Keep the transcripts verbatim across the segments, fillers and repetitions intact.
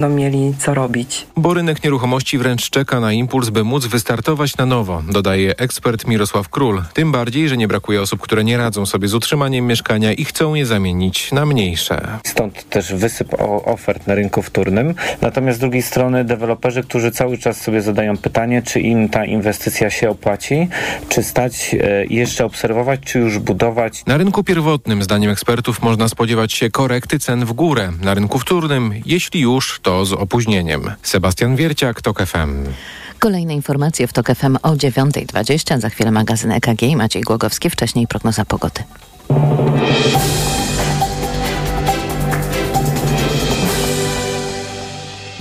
no, mieli co robić. Bo rynek nieruchomości wręcz czeka na impuls, by móc wystartować na nowo, dodaje ekspert Mirosław Król. Tym bardziej, że nie brakuje osób, które nie radzą sobie z utrzymaniem mieszkania i chcą je zamienić na mniejsze. Stąd też wysyp ofert na rynku wtórnym. Natomiast z drugiej strony deweloperzy, którzy cały czas sobie zadają pytanie, czy im ta inwestycja się opłaci, czy stać jeszcze obserwować, czy już budować. Na rynku pierwotnym, zdaniem ekspertów, można spodziewać się korekty cen w górę. Na rynku wtórnym, jeśli już, to z opóźnieniem. Sebastian Wierciak, Tok F M. Kolejne informacje w Tok F M o dziewiąta dwadzieścia. Za chwilę magazyn E K G i Maciej Głogowski, wcześniej prognoza pogody.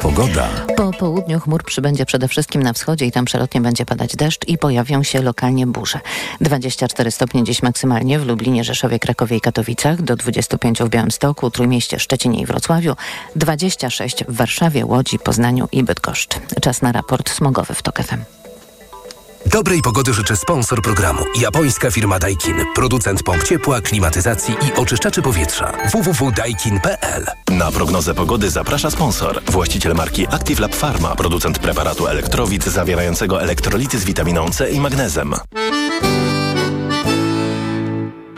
Pogoda. Po południu chmur przybędzie przede wszystkim na wschodzie i tam przelotnie będzie padać deszcz i pojawią się lokalnie burze. dwadzieścia cztery stopnie dziś maksymalnie w Lublinie, Rzeszowie, Krakowie i Katowicach, do dwudziestu pięciu w Białymstoku, Trójmieście, Szczecinie i Wrocławiu, dwadzieścia sześć w Warszawie, Łodzi, Poznaniu i Bydgoszczy. Czas na raport smogowy w Tok F M. Dobrej pogody życzę sponsor programu. Japońska firma Daikin. Producent pomp ciepła, klimatyzacji i oczyszczaczy powietrza. w w w kropka daikin kropka p l. Na prognozę pogody zaprasza sponsor. Właściciel marki Active Lab Pharma. Producent preparatu Elektrowit zawierającego elektrolity z witaminą C i magnezem.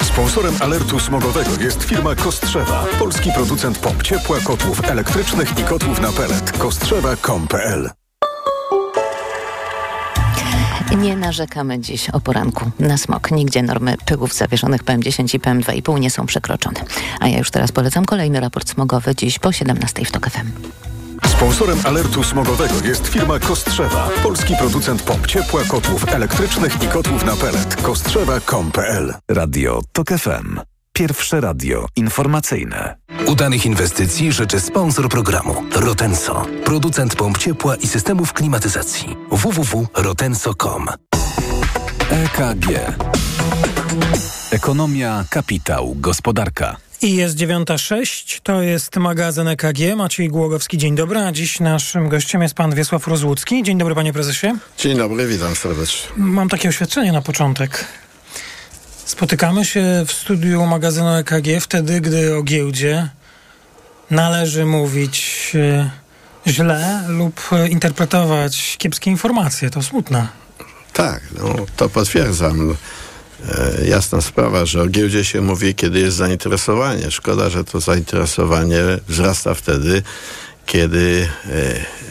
Sponsorem alertu smogowego jest firma Kostrzewa. Polski producent pomp ciepła, kotłów elektrycznych i kotłów na pelet. kostrzewa kropka com kropka p l. Nie narzekamy dziś o poranku na smog. Nigdzie normy pyłów zawieszonych P M dziesięć i P M dwa i pół nie są przekroczone. A ja już teraz polecam kolejny raport smogowy dziś po siedemnastej w Tok F M. Sponsorem alertu smogowego jest firma Kostrzewa. Polski producent pomp ciepła, kotłów elektrycznych i kotłów na pelet. kostrzewa kropka com kropka p l. Radio Tok F M. Pierwsze radio informacyjne. Udanych inwestycji życzy sponsor programu Rotenso. Producent pomp ciepła i systemów klimatyzacji. w w w kropka rotenso kropka com. E K G. Ekonomia, kapitał, gospodarka. I jest dziewiąta zero sześć, to jest magazyn E K G. Maciej Głogowski, dzień dobry. A dziś naszym gościem jest pan Wiesław Rozłucki. Dzień dobry, panie prezesie. Dzień dobry, witam serdecznie. Mam takie oświadczenie na początek. Spotykamy się w studiu magazynu E K G wtedy, gdy o giełdzie należy mówić źle lub interpretować kiepskie informacje. To smutne. Tak, no, to potwierdzam. E, jasna sprawa, że o giełdzie się mówi, kiedy jest zainteresowanie. Szkoda, że to zainteresowanie wzrasta wtedy, kiedy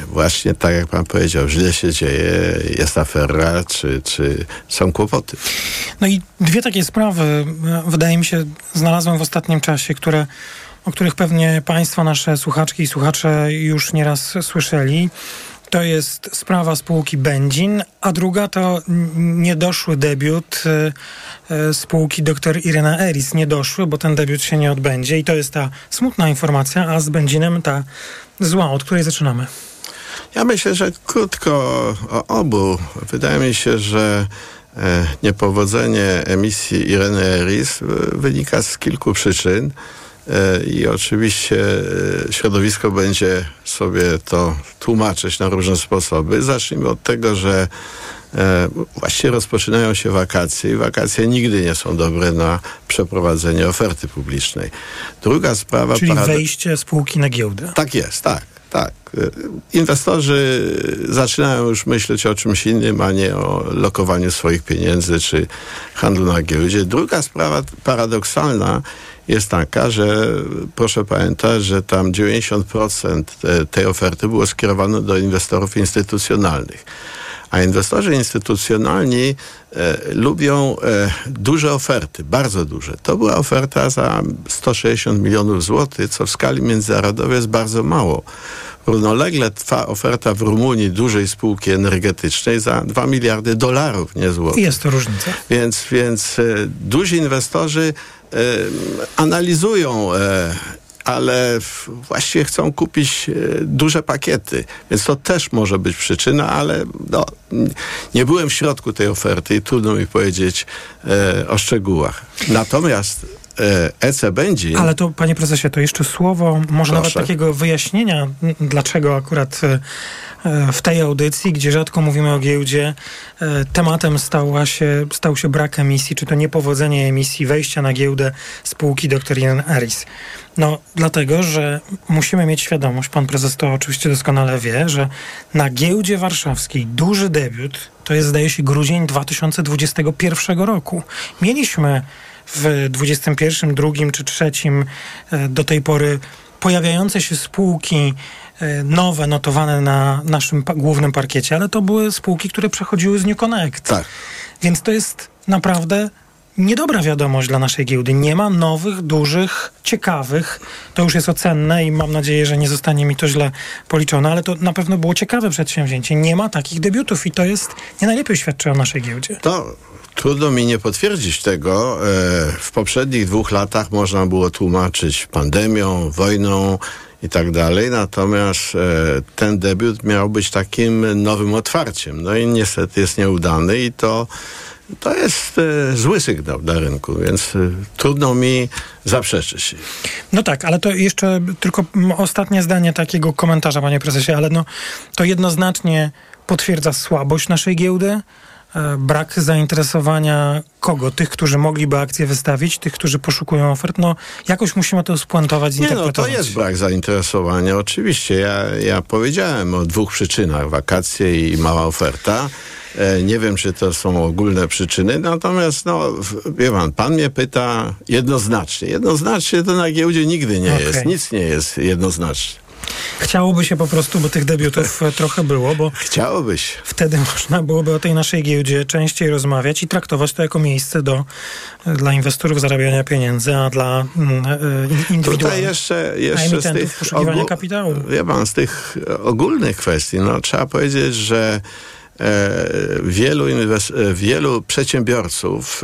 e, właśnie tak jak pan powiedział, źle się dzieje, jest afera, czy, czy są kłopoty. No i dwie takie sprawy, wydaje mi się, znalazłem w ostatnim czasie, które, o których pewnie państwo, nasze słuchaczki i słuchacze już nieraz słyszeli. To jest sprawa spółki Będzin, a druga to niedoszły debiut spółki dr Irena Eris. Niedoszły, bo ten debiut się nie odbędzie i to jest ta smutna informacja, a z Będzinem ta zła, od której zaczynamy. Ja myślę, że krótko o obu. Wydaje mi się, że niepowodzenie emisji Ireny Eris wynika z kilku przyczyn i oczywiście środowisko będzie sobie to tłumaczyć na różne sposoby. Zacznijmy od tego, że właściwie rozpoczynają się wakacje i wakacje nigdy nie są dobre na przeprowadzenie oferty publicznej. Druga sprawa... Czyli parad... wejście spółki na giełdę. Tak jest, tak. Tak. Inwestorzy zaczynają już myśleć o czymś innym, a nie o lokowaniu swoich pieniędzy czy handlu na giełdzie. Druga sprawa paradoksalna jest taka, że proszę pamiętać, że tam dziewięćdziesiąt procent tej oferty było skierowane do inwestorów instytucjonalnych. A inwestorzy instytucjonalni e, lubią e, duże oferty, bardzo duże. To była oferta za sto sześćdziesiąt milionów złotych, co w skali międzynarodowej jest bardzo mało. Równolegle trwa oferta w Rumunii dużej spółki energetycznej za dwa miliardy dolarów, nie złotych. Jest to różnica. Więc, więc e, duzi inwestorzy e, analizują e, ale właściwie chcą kupić duże pakiety, więc to też może być przyczyna, ale no, nie byłem w środku tej oferty i trudno mi powiedzieć e, o szczegółach. Natomiast E C Będzin. Ale to, panie prezesie, to jeszcze słowo, może Proszę. nawet takiego wyjaśnienia, dlaczego akurat w tej audycji, gdzie rzadko mówimy o giełdzie, tematem stała się, stał się brak emisji, czy to niepowodzenie emisji wejścia na giełdę spółki dr Irena Eris. No, dlatego, że musimy mieć świadomość, pan prezes to oczywiście doskonale wie, że na giełdzie warszawskiej duży debiut to jest, zdaje się, grudzień dwa tysiące dwudziestego pierwszego roku. Mieliśmy w dwudziestym pierwszym, drugim czy trzecim do tej pory pojawiające się spółki nowe, notowane na naszym głównym parkiecie, ale to były spółki, które przechodziły z New Connect. Tak. Więc to jest naprawdę niedobra wiadomość dla naszej giełdy. Nie ma nowych, dużych, ciekawych. To już jest ocenne i mam nadzieję, że nie zostanie mi to źle policzone, ale to na pewno było ciekawe przedsięwzięcie. Nie ma takich debiutów i to jest, nie najlepiej świadczy o naszej giełdzie. To trudno mi nie potwierdzić tego. W poprzednich dwóch latach można było tłumaczyć pandemią, wojną i tak dalej, natomiast ten debiut miał być takim nowym otwarciem. No i niestety jest nieudany i to To jest y, zły sygnał dla rynku, więc y, trudno mi zaprzeczyć. No tak, ale to jeszcze tylko ostatnie zdanie takiego komentarza, panie prezesie, ale no, to jednoznacznie potwierdza słabość naszej giełdy, y, brak zainteresowania kogo? Tych, którzy mogliby akcje wystawić, tych, którzy poszukują ofert. No jakoś musimy to spuentować, zinterpretować. Nie, no to jest brak zainteresowania, oczywiście. Ja, ja powiedziałem o dwóch przyczynach, wakacje i mała oferta. Nie wiem, czy to są ogólne przyczyny, natomiast, no, wie pan, pan mnie pyta jednoznacznie. Jednoznacznie to na giełdzie nigdy nie okay. jest, nic nie jest jednoznacznie. Chciałoby się po prostu, bo tych debiutów trochę było, bo Chciałoby się. wtedy można byłoby o tej naszej giełdzie częściej rozmawiać i traktować to jako miejsce do, dla inwestorów zarabiania pieniędzy, a dla y, indywidualnych jeszcze, jeszcze emitentów poszukiwania ogó- kapitału. Wie pan, z tych ogólnych kwestii, no, trzeba powiedzieć, że Wielu, inwest- wielu przedsiębiorców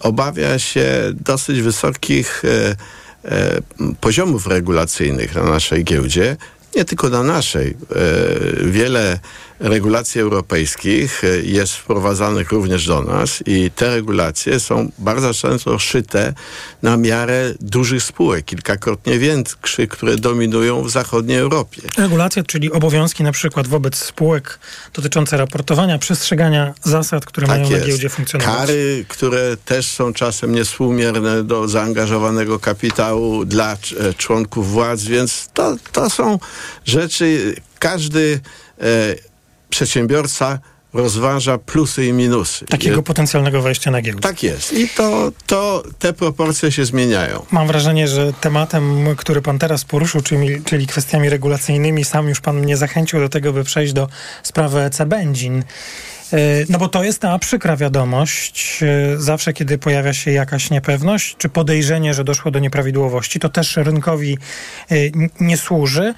obawia się dosyć wysokich poziomów regulacyjnych na naszej giełdzie. Nie tylko na naszej. Wiele regulacji europejskich jest wprowadzanych również do nas i te regulacje są bardzo często szyte na miarę dużych spółek, kilkakrotnie większych, które dominują w zachodniej Europie. Regulacje, czyli obowiązki na przykład wobec spółek dotyczące raportowania, przestrzegania zasad, które tak mają jest. na giełdzie funkcjonować. Kary, które też są czasem niewspółmierne do zaangażowanego kapitału dla c- członków władz, więc to, to są rzeczy, każdy e, przedsiębiorca rozważa plusy i minusy. Takiego Je... potencjalnego wejścia na giełdę. Tak jest. I to, to te proporcje się zmieniają. Mam wrażenie, że tematem, który pan teraz poruszył, czyli, czyli kwestiami regulacyjnymi, sam już pan mnie zachęcił do tego, by przejść do sprawy E C Będzin. No bo to jest ta przykra wiadomość. Zawsze, kiedy pojawia się jakaś niepewność, czy podejrzenie, że doszło do nieprawidłowości, to też rynkowi nie służy.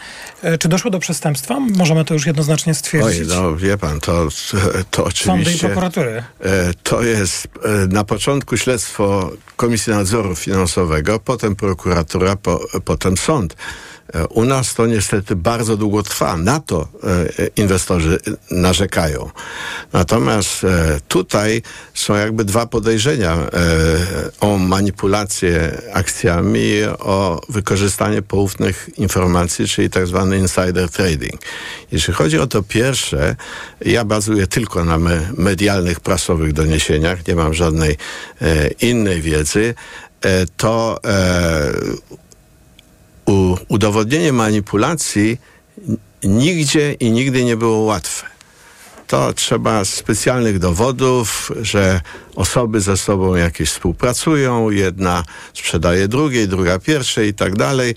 Czy doszło do przestępstwa? Możemy to już jednoznacznie stwierdzić. Oj, no wie pan, to, to oczywiście... Sądy i prokuratury. To jest na początku śledztwo Komisji Nadzoru Finansowego, potem prokuratura, po, potem sąd. U nas to niestety bardzo długo trwa. Na to inwestorzy narzekają. Natomiast tutaj są jakby dwa podejrzenia o manipulację akcjami, o wykorzystanie poufnych informacji, czyli tak zwany insider trading. Jeśli chodzi o to pierwsze, ja bazuję tylko na medialnych, prasowych doniesieniach, nie mam żadnej innej wiedzy, to U, udowodnienie manipulacji nigdzie i nigdy nie było łatwe. To trzeba specjalnych dowodów, że osoby ze sobą jakieś współpracują, jedna sprzedaje drugiej, druga pierwszej i tak dalej.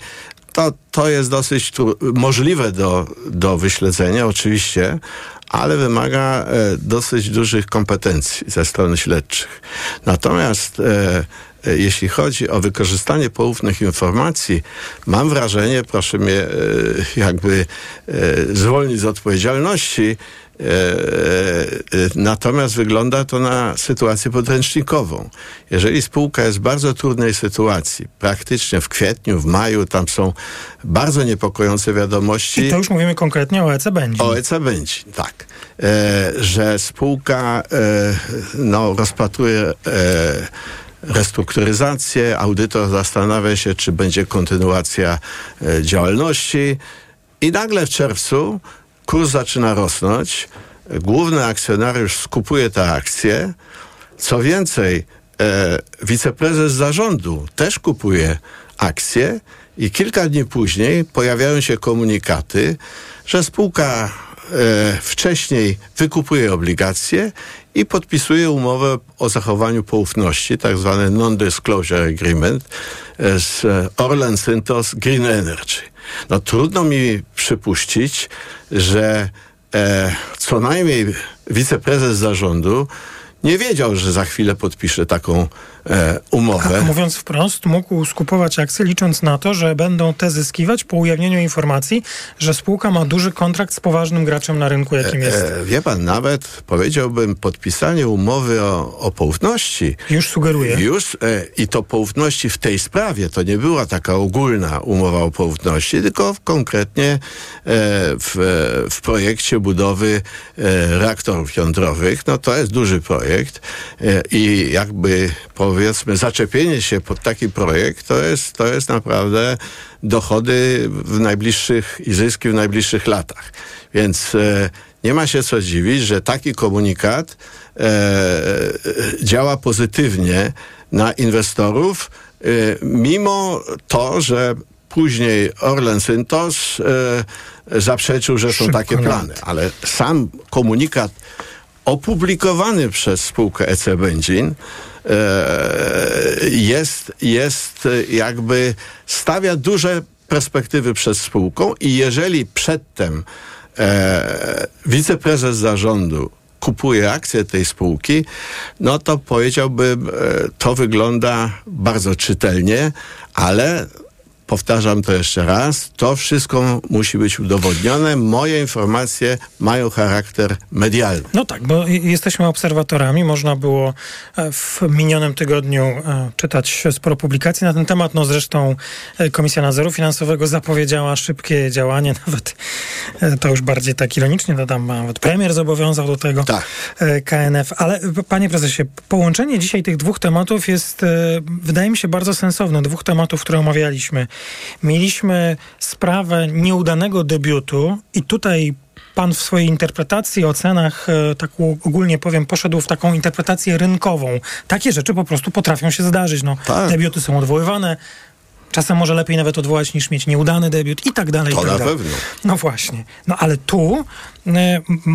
To, to jest dosyć tu, możliwe do, do wyśledzenia, oczywiście, ale wymaga e, dosyć dużych kompetencji ze strony śledczych. Natomiast e, jeśli chodzi o wykorzystanie poufnych informacji, mam wrażenie, proszę mnie jakby zwolnić z odpowiedzialności, natomiast wygląda to na sytuację podręcznikową. Jeżeli spółka jest w bardzo trudnej sytuacji, praktycznie w kwietniu, w maju, tam są bardzo niepokojące wiadomości. I to już mówimy konkretnie o E C Będzin. O E C Będzin, tak. E, że spółka e, no, rozpatruje... E, restrukturyzację, audytor zastanawia się, czy będzie kontynuacja działalności i nagle w czerwcu kurs zaczyna rosnąć, główny akcjonariusz skupuje te akcje, co więcej, e, wiceprezes zarządu też kupuje akcje i kilka dni później pojawiają się komunikaty, że spółka e, wcześniej wykupuje obligacje i podpisuje umowę o zachowaniu poufności, tak zwany non-disclosure agreement z Orlen Synthos Green Energy. No trudno mi przypuścić, że e, co najmniej wiceprezes zarządu nie wiedział, że za chwilę podpisze taką e, umowę. A, mówiąc wprost, mógł skupować akcje, licząc na to, że będą te zyskiwać po ujawnieniu informacji, że spółka ma duży kontrakt z poważnym graczem na rynku, jakim jest. E, e, wie pan, nawet powiedziałbym, podpisanie umowy o, o poufności. Już sugeruje. Już e, i to poufności w tej sprawie. To nie była taka ogólna umowa o poufności, tylko w, konkretnie e, w, e, w projekcie budowy e, reaktorów jądrowych. No to jest duży projekt. I jakby, powiedzmy, zaczepienie się pod taki projekt to jest, to jest naprawdę dochody w najbliższych i zyski w najbliższych latach. Więc e, nie ma się co dziwić, że taki komunikat e, działa pozytywnie na inwestorów, e, mimo to, że później Orlen Synthos e, zaprzeczył, że są takie plany. Ale sam komunikat opublikowany przez spółkę E C Będzin jest, jest jakby stawia duże perspektywy przed spółką i jeżeli przedtem e, wiceprezes zarządu kupuje akcje tej spółki, no to powiedziałbym, to wygląda bardzo czytelnie, ale powtarzam to jeszcze raz, to wszystko musi być udowodnione. Moje informacje mają charakter medialny. No tak, bo jesteśmy obserwatorami. Można było w minionym tygodniu czytać sporo publikacji na ten temat. No zresztą Komisja Nadzoru Finansowego zapowiedziała szybkie działanie, nawet to już bardziej tak ironicznie dodam, nawet premier zobowiązał do tego tak. K N F. Ale panie prezesie, połączenie dzisiaj tych dwóch tematów jest, wydaje mi się, bardzo sensowne. Dwóch tematów, które omawialiśmy. Mieliśmy sprawę nieudanego debiutu i tutaj pan w swojej interpretacji, ocenach, tak ogólnie powiem, poszedł w taką interpretację rynkową. Takie rzeczy po prostu potrafią się zdarzyć. No, tak. Debiuty są odwoływane, czasem może lepiej nawet odwołać niż mieć nieudany debiut i tak dalej. To i tak na dalej. Pewno. No właśnie. No ale tu y,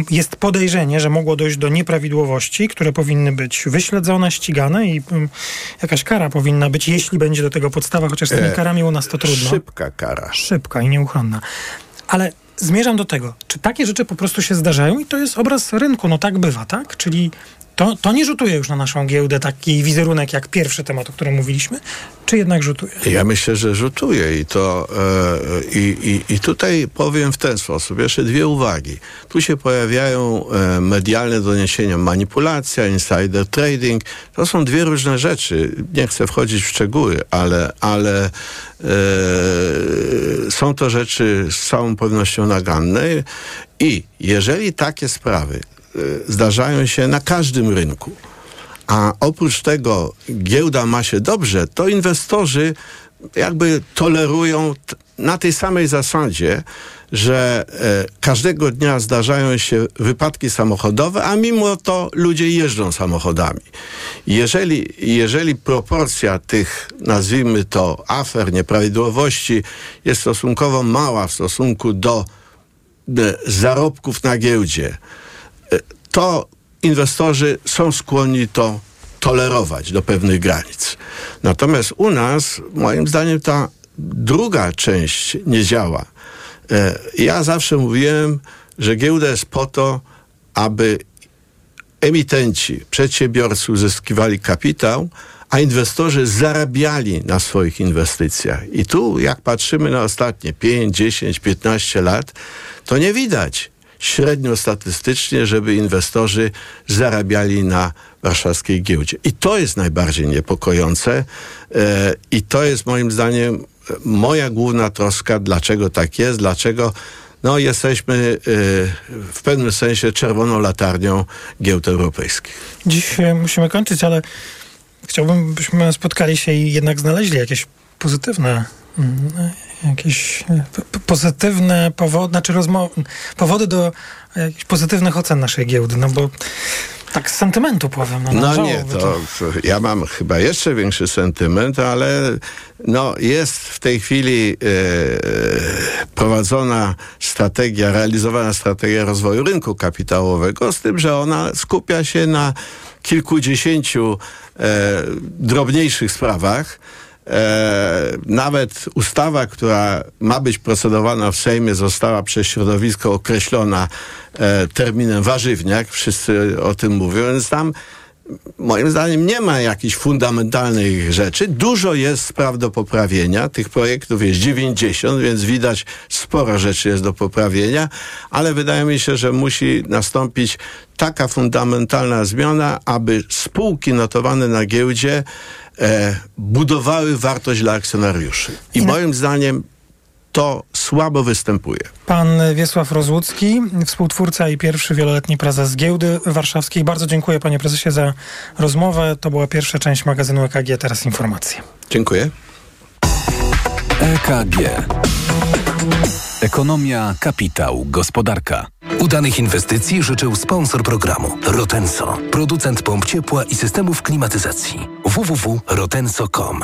jest podejrzenie, że mogło dojść do nieprawidłowości, które powinny być wyśledzone, ścigane i y, jakaś kara powinna być, jeśli będzie do tego podstawa, chociaż z tymi e, karami u nas to trudno. Szybka kara. Szybka i nieuchronna. Ale zmierzam do tego, czy takie rzeczy po prostu się zdarzają i to jest obraz rynku. No tak bywa, tak? Czyli to, to nie rzutuje już na naszą giełdę taki wizerunek jak pierwszy temat, o którym mówiliśmy, czy jednak rzutuje? Ja myślę, że rzutuje i to e, i, i tutaj powiem w ten sposób, jeszcze dwie uwagi. Tu się pojawiają e, medialne doniesienia, manipulacja, insider trading. To są dwie różne rzeczy. Nie chcę wchodzić w szczegóły, ale, ale e, są to rzeczy z całą pewnością naganne i jeżeli takie sprawy zdarzają się na każdym rynku. A oprócz tego giełda ma się dobrze, to inwestorzy jakby tolerują t- na tej samej zasadzie, że e, każdego dnia zdarzają się wypadki samochodowe, a mimo to ludzie jeżdżą samochodami. Jeżeli, jeżeli proporcja tych, nazwijmy to, afer, nieprawidłowości jest stosunkowo mała w stosunku do e, zarobków na giełdzie, to inwestorzy są skłonni to tolerować do pewnych granic. Natomiast u nas, moim zdaniem, ta druga część nie działa. Ja zawsze mówiłem, że giełda jest po to, aby emitenci, przedsiębiorcy uzyskiwali kapitał, a inwestorzy zarabiali na swoich inwestycjach. I tu, jak patrzymy na ostatnie pięć, dziesięć, piętnaście lat, to nie widać średnio statystycznie, żeby inwestorzy zarabiali na warszawskiej giełdzie. I to jest najbardziej niepokojące e, i to jest moim zdaniem moja główna troska, dlaczego tak jest, dlaczego no, jesteśmy e, w pewnym sensie czerwoną latarnią giełd europejskich. Dziś musimy kończyć, ale chciałbym, byśmy spotkali się i jednak znaleźli jakieś pozytywne jakieś pozytywne powody, znaczy rozmo- powody do jakichś pozytywnych ocen naszej giełdy, no bo tak z sentymentu powiem. No, no nie, to, to ja mam chyba jeszcze większy sentyment, ale no jest w tej chwili yy, prowadzona strategia, realizowana strategia rozwoju rynku kapitałowego, z tym, że ona skupia się na kilkudziesięciu yy, drobniejszych sprawach. E, nawet ustawa, która ma być procedowana w Sejmie, została przez środowisko określona e, terminem warzywniak. Wszyscy o tym mówią, więc tam moim zdaniem nie ma jakichś fundamentalnych rzeczy. Dużo jest spraw do poprawienia. Tych projektów jest dziewięćdziesiąt, więc widać, sporo rzeczy jest do poprawienia, ale wydaje mi się, że musi nastąpić taka fundamentalna zmiana, aby spółki notowane na giełdzie e, budowały wartość dla akcjonariuszy. I moim zdaniem to słabo występuje. Pan Wiesław Rozłucki, współtwórca i pierwszy wieloletni prezes Giełdy Warszawskiej. Bardzo dziękuję, panie prezesie, za rozmowę. To była pierwsza część magazynu E K G. Teraz informacje. Dziękuję. E K G. Ekonomia, kapitał, gospodarka. Udanych inwestycji życzył sponsor programu Rotenso, producent pomp ciepła i systemów klimatyzacji. w w w kropka rotenso kropka com.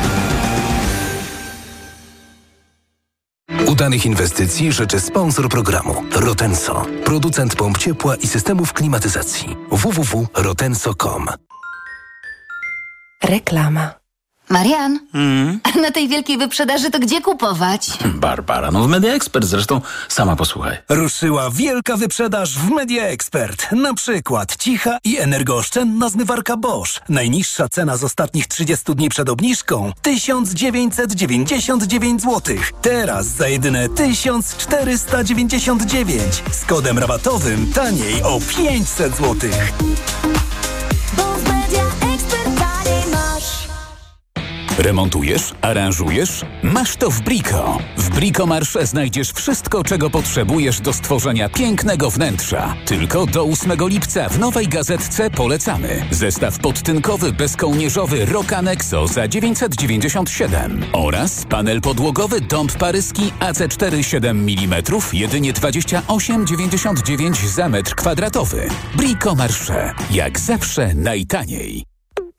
Udanych inwestycji życzy sponsor programu Rotenso, producent pomp ciepła i systemów klimatyzacji. w w w kropka rotenso kropka com. Reklama. Marian, mm. a na tej wielkiej wyprzedaży to gdzie kupować? Barbara, no w Media Expert zresztą, sama posłuchaj. Ruszyła wielka wyprzedaż w Media Expert. Na przykład cicha i energooszczędna zmywarka Bosch. Najniższa cena z ostatnich trzydziestu dni przed obniżką tysiąc dziewięćset dziewięćdziesiąt dziewięć złotych. Teraz za jedyne tysiąc czterysta dziewięćdziesiąt dziewięć. Z kodem rabatowym taniej o pięćset złotych. Remontujesz? Aranżujesz? Masz to w Brico. W Brico Marsze znajdziesz wszystko, czego potrzebujesz do stworzenia pięknego wnętrza. Tylko do ósmego lipca w nowej gazetce polecamy. Zestaw podtynkowy bezkołnierzowy Roka Nexo za dziewięćset dziewięćdziesiąt siedem oraz panel podłogowy dąb paryski A C cztery siedem milimetrów jedynie dwadzieścia osiem dziewięćdziesiąt dziewięć za metr kwadratowy. Brico Marsze. Jak zawsze najtaniej.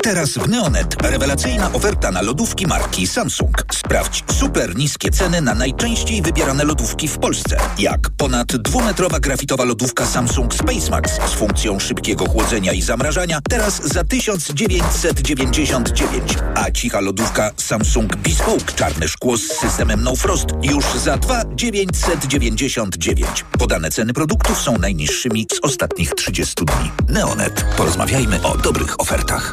Teraz w Neonet rewelacyjna oferta na lodówki marki Samsung. Sprawdź super niskie ceny na najczęściej wybierane lodówki w Polsce. Jak ponad dwumetrowa grafitowa lodówka Samsung Space Max z funkcją szybkiego chłodzenia i zamrażania teraz za tysiąc dziewięćset dziewięćdziesiąt dziewięć. A cicha lodówka Samsung Bespoke czarne szkło z systemem No Frost już za dwa tysiące dziewięćset dziewięćdziesiąt dziewięć. Podane ceny produktów są najniższymi z ostatnich trzydziestu dni. Neonet. Porozmawiajmy o dobrych ofertach.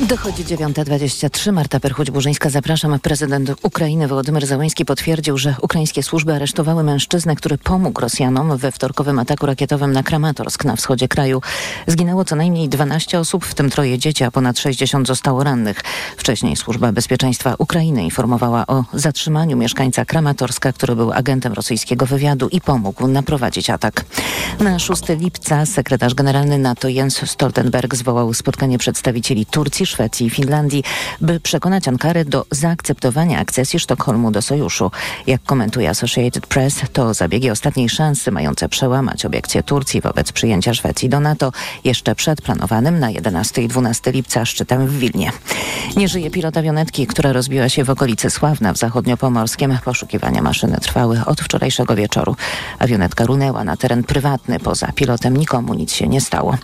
Dochodzi dziewiąta dwadzieścia trzy. Marta Perchuć-Burzyńska, zapraszam. Prezydent Ukrainy Wołodymyr Zełenski potwierdził, że ukraińskie służby aresztowały mężczyznę, który pomógł Rosjanom we wtorkowym ataku rakietowym na Kramatorsk na wschodzie kraju. Zginęło co najmniej dwanaście osób, w tym troje dzieci, a ponad sześćdziesiąt zostało rannych. Wcześniej Służba Bezpieczeństwa Ukrainy informowała o zatrzymaniu mieszkańca Kramatorska, który był agentem rosyjskiego wywiadu i pomógł naprowadzić atak. Na szóstego lipca sekretarz generalny NATO Jens Stoltenberg zwołał spotkanie przedstawicieli Turcji, Szwecji i Finlandii, by przekonać Ankarę do zaakceptowania akcesji Sztokholmu do sojuszu. Jak komentuje Associated Press, to zabiegi ostatniej szansy mające przełamać obiekcję Turcji wobec przyjęcia Szwecji do NATO jeszcze przed planowanym na jedenastego i dwunastego lipca szczytem w Wilnie. Nie żyje pilot awionetki, która rozbiła się w okolicy Sławna w Zachodniopomorskiem. Poszukiwania maszyny trwały od wczorajszego wieczoru. Awionetka runęła na teren prywatny. Poza pilotem nikomu nic się nie stało.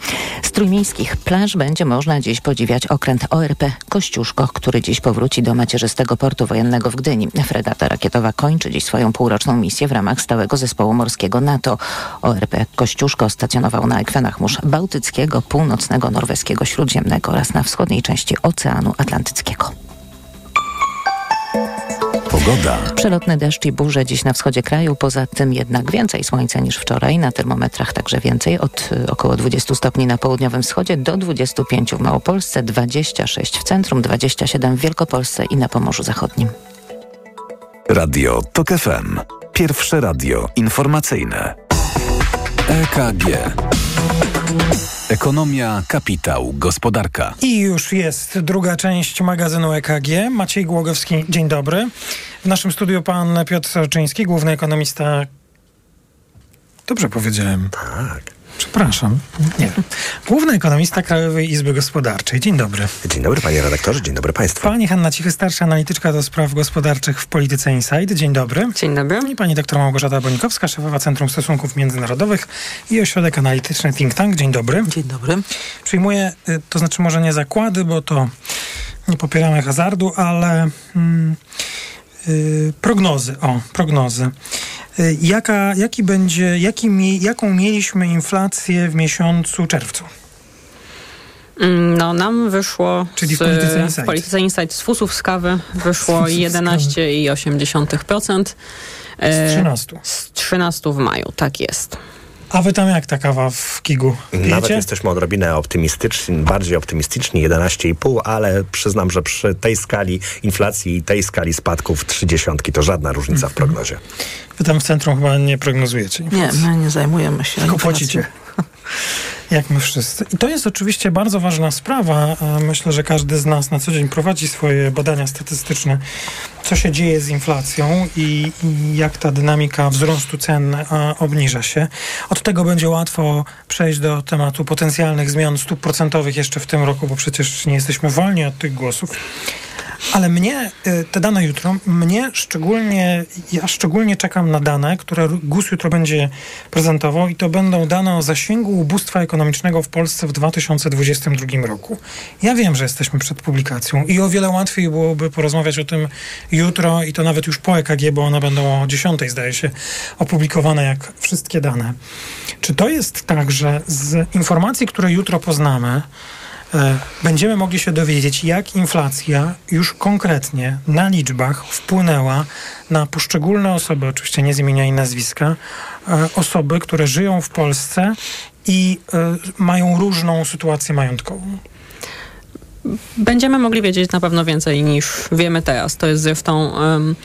Z trójmiejskich plaż będzie można dziś podziwiać okręt O R P Kościuszko, który dziś powróci do macierzystego portu wojennego w Gdyni. Fregata rakietowa kończy dziś swoją półroczną misję w ramach stałego zespołu morskiego NATO. O R P Kościuszko stacjonował na ekwenach mórz bałtyckiego, północnego, norweskiego, śródziemnego oraz na wschodniej części Oceanu Atlantyckiego. Pogoda. Przelotny deszcz i burze dziś na wschodzie kraju, poza tym jednak więcej słońca niż wczoraj, na termometrach także więcej, od około dwudziestu stopni na południowym wschodzie do dwudziestu pięciu w Małopolsce, dwudziestu sześciu w centrum, dwudziestu siedmiu w Wielkopolsce i na Pomorzu Zachodnim. Radio Tok F M. Pierwsze radio informacyjne. E K G. Ekonomia, kapitał, gospodarka. I już jest druga część magazynu E K G. Maciej Głogowski, dzień dobry. W naszym studiu pan Piotr Soczyński, główny ekonomista... Dobrze powiedziałem. Tak. Przepraszam. Nie. Główny ekonomista Krajowej Izby Gospodarczej. Dzień dobry. Dzień dobry panie redaktorze, dzień dobry państwu. Pani Hanna Cichy, starsza analityczka do spraw gospodarczych w Polityce Insight. Dzień dobry. Dzień dobry. I pani dr Małgorzata Bonikowska, szefowa Centrum Stosunków Międzynarodowych i Ośrodek Analityczny Think Tank. Dzień dobry. Dzień dobry. Przyjmuję, to znaczy może nie zakłady, bo to nie popieramy hazardu, ale mm, yy, prognozy. O, prognozy. Jaka, jaki będzie, jaki, jaką mieliśmy inflację w miesiącu czerwcu? No, nam wyszło, czyli w Polityce Insight, w Polityce Insight z fusów z kawy wyszło jedenaście przecinek osiem procent. Z trzynastu. Z trzynastu w maju, tak jest. A wy tam jak ta kawa w Kigu? Pijecie? Nawet jesteśmy odrobinę optymistyczni, bardziej optymistyczni, jedenaście i pół, ale przyznam, że przy tej skali inflacji i tej skali spadków trzydziestki to żadna różnica mm-hmm. w prognozie. Wy tam w centrum chyba nie prognozujecie inflacji. Nie, my nie zajmujemy się. Tylko płacicie. Jak my wszyscy. I to jest oczywiście bardzo ważna sprawa. Myślę, że każdy z nas na co dzień prowadzi swoje badania statystyczne. Co się dzieje z inflacją i, i jak ta dynamika wzrostu cen a, obniża się. Od tego będzie łatwo przejść do tematu potencjalnych zmian stóp procentowych jeszcze w tym roku, bo przecież nie jesteśmy wolni od tych głosów. Ale mnie, te dane jutro, mnie szczególnie, ja szczególnie czekam na dane, które G U S jutro będzie prezentował i to będą dane o zasięgu ubóstwa ekonomicznego w Polsce w dwa tysiące dwudziestym drugim roku. Ja wiem, że jesteśmy przed publikacją i o wiele łatwiej byłoby porozmawiać o tym jutro i to nawet już po E K G, bo one będą o dziesiątej, zdaje się, opublikowane jak wszystkie dane. Czy to jest tak, że z informacji, które jutro poznamy, będziemy mogli się dowiedzieć, jak inflacja już konkretnie na liczbach wpłynęła na poszczególne osoby, oczywiście nie z imienia i nazwiska, osoby, które żyją w Polsce i mają różną sytuację majątkową? Będziemy mogli wiedzieć na pewno więcej niż wiemy teraz. To jest zresztą um,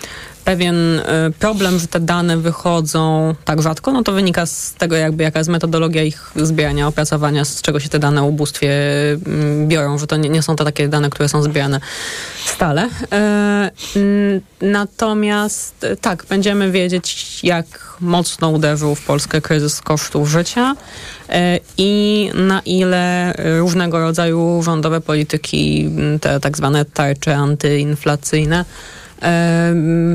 pewien problem, że te dane wychodzą tak rzadko. No to wynika z tego, jakby jaka jest metodologia ich zbierania, opracowania, z czego się te dane o ubóstwie biorą, że to nie, nie są to takie dane, które są zbierane stale. Yy, natomiast tak, będziemy wiedzieć, jak mocno uderzył w Polskę kryzys kosztów życia yy, i na ile różnego rodzaju rządowe polityki, te tak zwane tarcze antyinflacyjne,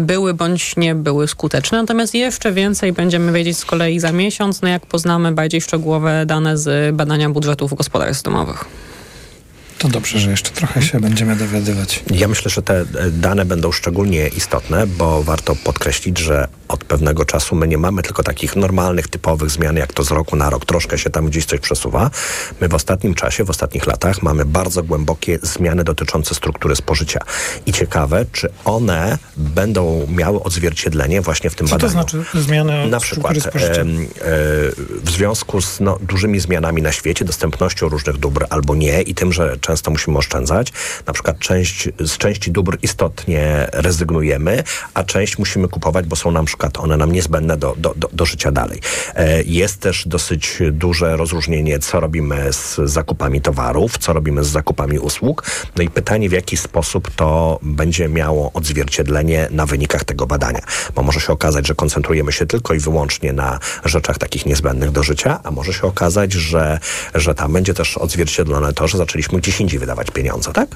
były bądź nie były skuteczne. Natomiast jeszcze więcej będziemy wiedzieć z kolei za miesiąc, no jak poznamy bardziej szczegółowe dane z badania budżetów gospodarstw domowych. To dobrze, że jeszcze trochę się będziemy dowiadywać. Ja myślę, że te dane będą szczególnie istotne, bo warto podkreślić, że od pewnego czasu my nie mamy tylko takich normalnych, typowych zmian, jak to z roku na rok. Troszkę się tam gdzieś coś przesuwa. My w ostatnim czasie, w ostatnich latach mamy bardzo głębokie zmiany dotyczące struktury spożycia. I ciekawe, czy one będą miały odzwierciedlenie właśnie w tym Co badaniu. Co to znaczy zmiany na przykład struktury spożycia? W związku z no, dużymi zmianami na świecie, dostępnością różnych dóbr albo nie i tym, że często musimy oszczędzać. Na przykład część, z części dóbr istotnie rezygnujemy, a część musimy kupować, bo są na przykład one nam niezbędne do, do, do, do życia dalej. Jest też dosyć duże rozróżnienie, co robimy z zakupami towarów, co robimy z zakupami usług. No i pytanie, w jaki sposób to będzie miało odzwierciedlenie na wynikach tego badania. Bo może się okazać, że koncentrujemy się tylko i wyłącznie na rzeczach takich niezbędnych do życia, a może się okazać, że, że tam będzie też odzwierciedlone to, że zaczęliśmy gdzieś indziej wydawać pieniądze, tak?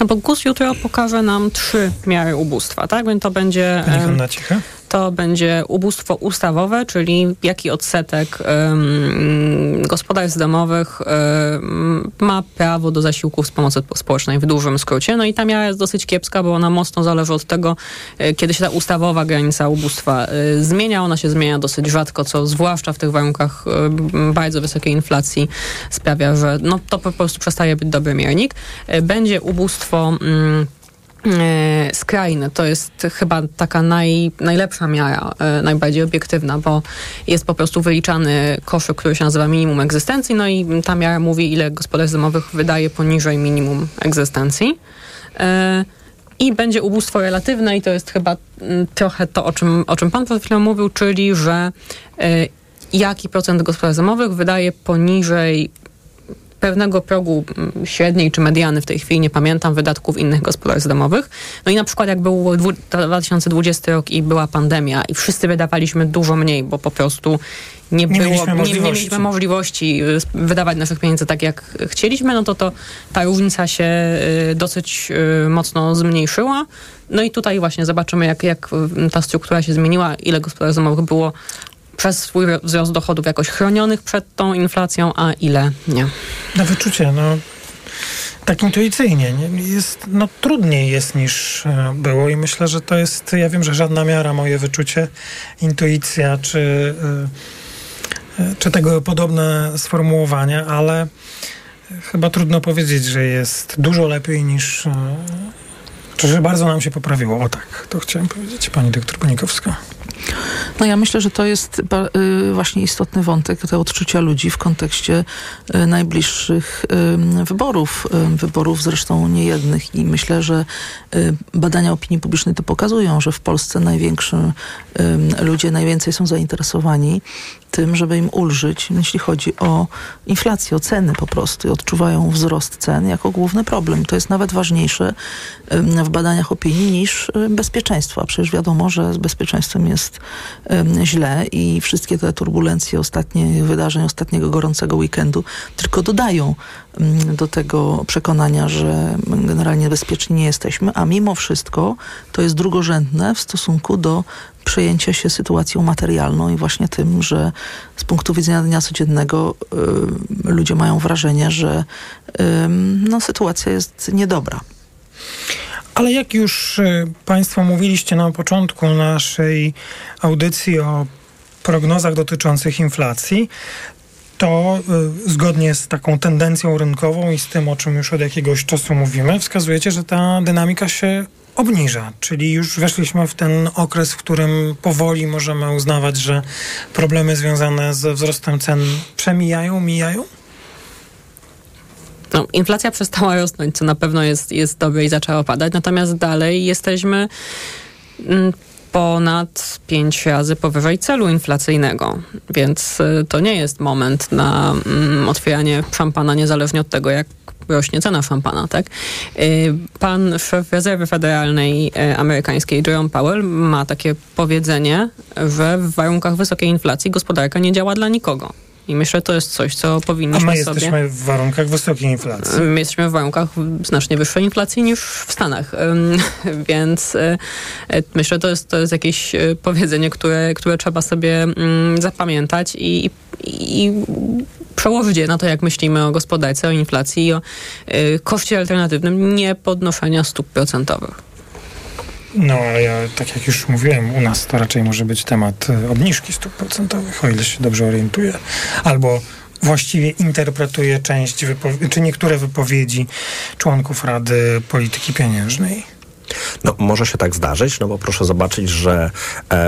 No bo G U S jutro pokaże nam trzy miary ubóstwa, tak? Więc to będzie... Pani Hanna Cicha? to będzie ubóstwo ustawowe, czyli jaki odsetek um, gospodarstw domowych um, ma prawo do zasiłków z pomocy społecznej w dużym skrócie. No i ta miara jest dosyć kiepska, bo ona mocno zależy od tego, kiedy się ta ustawowa granica ubóstwa y, zmienia. Ona się zmienia dosyć rzadko, co zwłaszcza w tych warunkach y, bardzo wysokiej inflacji sprawia, że no, to po prostu przestaje być dobry miernik. Y, będzie ubóstwo y, skrajne. To jest chyba taka naj, najlepsza miara, najbardziej obiektywna, bo jest po prostu wyliczany koszyk, który się nazywa minimum egzystencji, no i ta miara mówi, ile gospodarstw domowych wydaje poniżej minimum egzystencji. I będzie ubóstwo relatywne i to jest chyba trochę to, o czym, o czym pan przed chwilą mówił, czyli że jaki procent gospodarstw domowych wydaje poniżej pewnego progu średniej czy mediany, w tej chwili nie pamiętam, wydatków innych gospodarstw domowych. No i na przykład jak był dwa tysiące dwudziesty rok i była pandemia i wszyscy wydawaliśmy dużo mniej, bo po prostu nie, nie, było, mieliśmy, nie, możliwości. nie mieliśmy możliwości wydawać naszych pieniędzy tak, jak chcieliśmy, no to, to ta różnica się dosyć mocno zmniejszyła. No i tutaj właśnie zobaczymy, jak, jak ta struktura się zmieniła, ile gospodarstw domowych było przez swój wzrost dochodów jakoś chronionych przed tą inflacją, a ile nie. Na wyczucie, no tak intuicyjnie. Nie? Jest, no trudniej jest niż było i myślę, że to jest, ja wiem, że żadna miara, moje wyczucie, intuicja czy, czy tego podobne sformułowania, ale chyba trudno powiedzieć, że jest dużo lepiej niż, czy że bardzo nam się poprawiło. O tak, to chciałem powiedzieć, pani doktor Bonikowska. No ja myślę, że to jest właśnie istotny wątek, te odczucia ludzi w kontekście najbliższych wyborów, wyborów zresztą niejednych i myślę, że badania opinii publicznej to pokazują, że w Polsce najwięksi ludzie najwięcej są zainteresowani tym, żeby im ulżyć, jeśli chodzi o inflację, o ceny po prostu i odczuwają wzrost cen jako główny problem. To jest nawet ważniejsze w badaniach opinii niż bezpieczeństwo, a przecież wiadomo, że z bezpieczeństwem jest źle i wszystkie te turbulencje ostatnich wydarzeń, ostatniego gorącego weekendu tylko dodają do tego przekonania, że generalnie bezpieczni nie jesteśmy, a mimo wszystko to jest drugorzędne w stosunku do przejęcia się sytuacją materialną i właśnie tym, że z punktu widzenia dnia codziennego y, ludzie mają wrażenie, że y, no, sytuacja jest niedobra. Ale jak już państwo mówiliście na początku naszej audycji o prognozach dotyczących inflacji, to y, zgodnie z taką tendencją rynkową i z tym, o czym już od jakiegoś czasu mówimy, wskazujecie, że ta dynamika się obniża, czyli już weszliśmy w ten okres, w którym powoli możemy uznawać, że problemy związane ze wzrostem cen przemijają, mijają? No, inflacja przestała rosnąć, co na pewno jest, jest dobre i zaczęła padać, natomiast dalej jesteśmy ponad pięć razy powyżej celu inflacyjnego, więc to nie jest moment na mm, otwieranie szampana niezależnie od tego, jak rośnie cena szampana, tak? Pan szef rezerwy federalnej amerykańskiej Jerome Powell ma takie powiedzenie, że w warunkach wysokiej inflacji gospodarka nie działa dla nikogo. I myślę, że to jest coś, co powinniśmy sobie... A my jesteśmy sobie... w warunkach wysokiej inflacji. My jesteśmy w warunkach znacznie wyższej inflacji niż w Stanach. Więc myślę, że to jest, to jest jakieś powiedzenie, które, które trzeba sobie zapamiętać i, i przełożyć je na to, jak myślimy o gospodarce, o inflacji i o koszcie alternatywnym niepodnoszenia stóp procentowych. No, ale ja, tak jak już mówiłem, u nas to raczej może być temat obniżki stóp procentowych, o ile się dobrze orientuję. Albo właściwie interpretuję część, wypowiedzi, czy niektóre wypowiedzi członków Rady Polityki Pieniężnej. No, może się tak zdarzyć, no bo proszę zobaczyć, że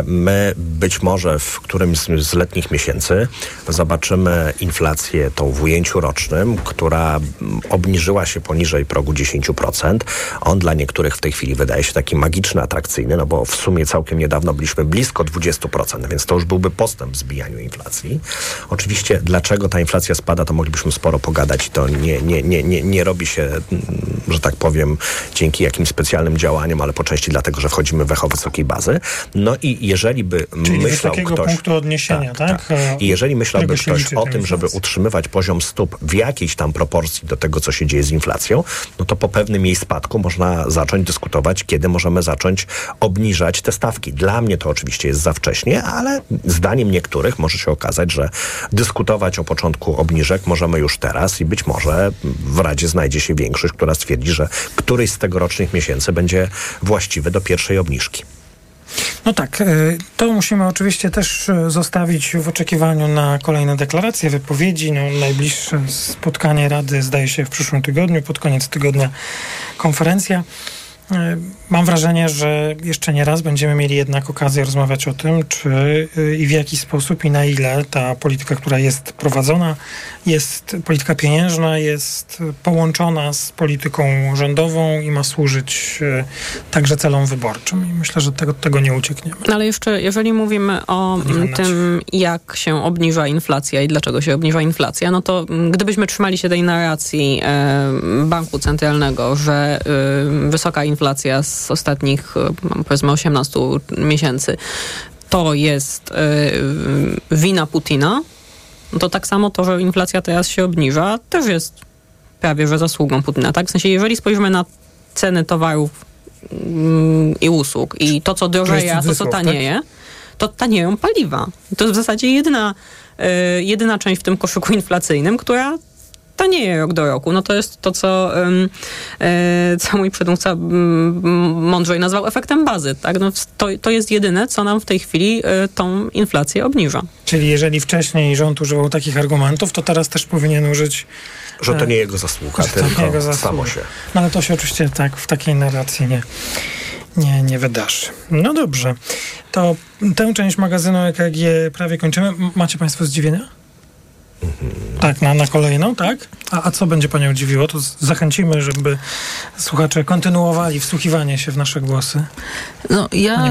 my być może w którymś z letnich miesięcy zobaczymy inflację tą w ujęciu rocznym, która obniżyła się poniżej progu dziesięć procent. On dla niektórych w tej chwili wydaje się taki magiczny, atrakcyjny, no bo w sumie całkiem niedawno byliśmy blisko dwadzieścia procent, więc to już byłby postęp w zbijaniu inflacji. Oczywiście, dlaczego ta inflacja spada, to moglibyśmy sporo pogadać i to nie, nie, nie, nie, nie robi się, że tak powiem, dzięki jakimś specjalnym działaniom działaniem, ale po części dlatego, że wchodzimy w echo wysokiej bazy. No i jeżeli by Czyli myślał ktoś... Czyli punktu odniesienia, tak? tak? tak. I jeżeli myślałby ktoś o tym, żeby utrzymywać poziom stóp w jakiejś tam proporcji do tego, co się dzieje z inflacją, no to po pewnym jej spadku można zacząć dyskutować, kiedy możemy zacząć obniżać te stawki. Dla mnie to oczywiście jest za wcześnie, ale zdaniem niektórych może się okazać, że dyskutować o początku obniżek możemy już teraz i być może w Radzie znajdzie się większość, która stwierdzi, że któryś z tegorocznych miesięcy będzie właściwy do pierwszej obniżki. No tak, to musimy oczywiście też zostawić w oczekiwaniu na kolejne deklaracje, wypowiedzi. No, najbliższe spotkanie Rady zdaje się w przyszłym tygodniu, pod koniec tygodnia konferencja. Mam wrażenie, że jeszcze nie raz będziemy mieli jednak okazję rozmawiać o tym, czy i w jaki sposób i na ile ta polityka, która jest prowadzona, jest polityka pieniężna, jest połączona z polityką rządową i ma służyć także celom wyborczym. I myślę, że tego, tego nie uciekniemy. No ale jeszcze, jeżeli mówimy o tym, jak się obniża inflacja i dlaczego się obniża inflacja, no to gdybyśmy trzymali się tej narracji e, banku centralnego, że e, wysoka inflacja inflacja z ostatnich, powiedzmy, osiemnastu miesięcy, to jest yy, wina Putina, to tak samo to, że inflacja teraz się obniża, też jest prawie, że zasługą Putina, tak? W sensie, jeżeli spojrzymy na ceny towarów yy, i usług i to, co drożeje, a to, co tanieje, to tanieją paliwa. To jest w zasadzie jedyna, yy, jedyna część w tym koszyku inflacyjnym, która to nie jest rok do roku. No to jest to, co, yy, co mój przedmówca yy, mądrzej nazwał efektem bazy. Tak? No to, to jest jedyne, co nam w tej chwili yy, tą inflację obniża. Czyli jeżeli wcześniej rząd używał takich argumentów, to teraz też powinien użyć... Że to nie jego zasługa, tylko jego zasługa. Samo się. No ale to się oczywiście tak w takiej narracji nie... Nie, nie wydarzy. No dobrze. To tę część magazynu E K G prawie kończymy. Macie państwo zdziwienia? Mm-hmm. Tak, na, na kolejną, tak? A, a co będzie panią dziwiło? To z- zachęcimy, żeby słuchacze kontynuowali wsłuchiwanie się w nasze głosy. No ja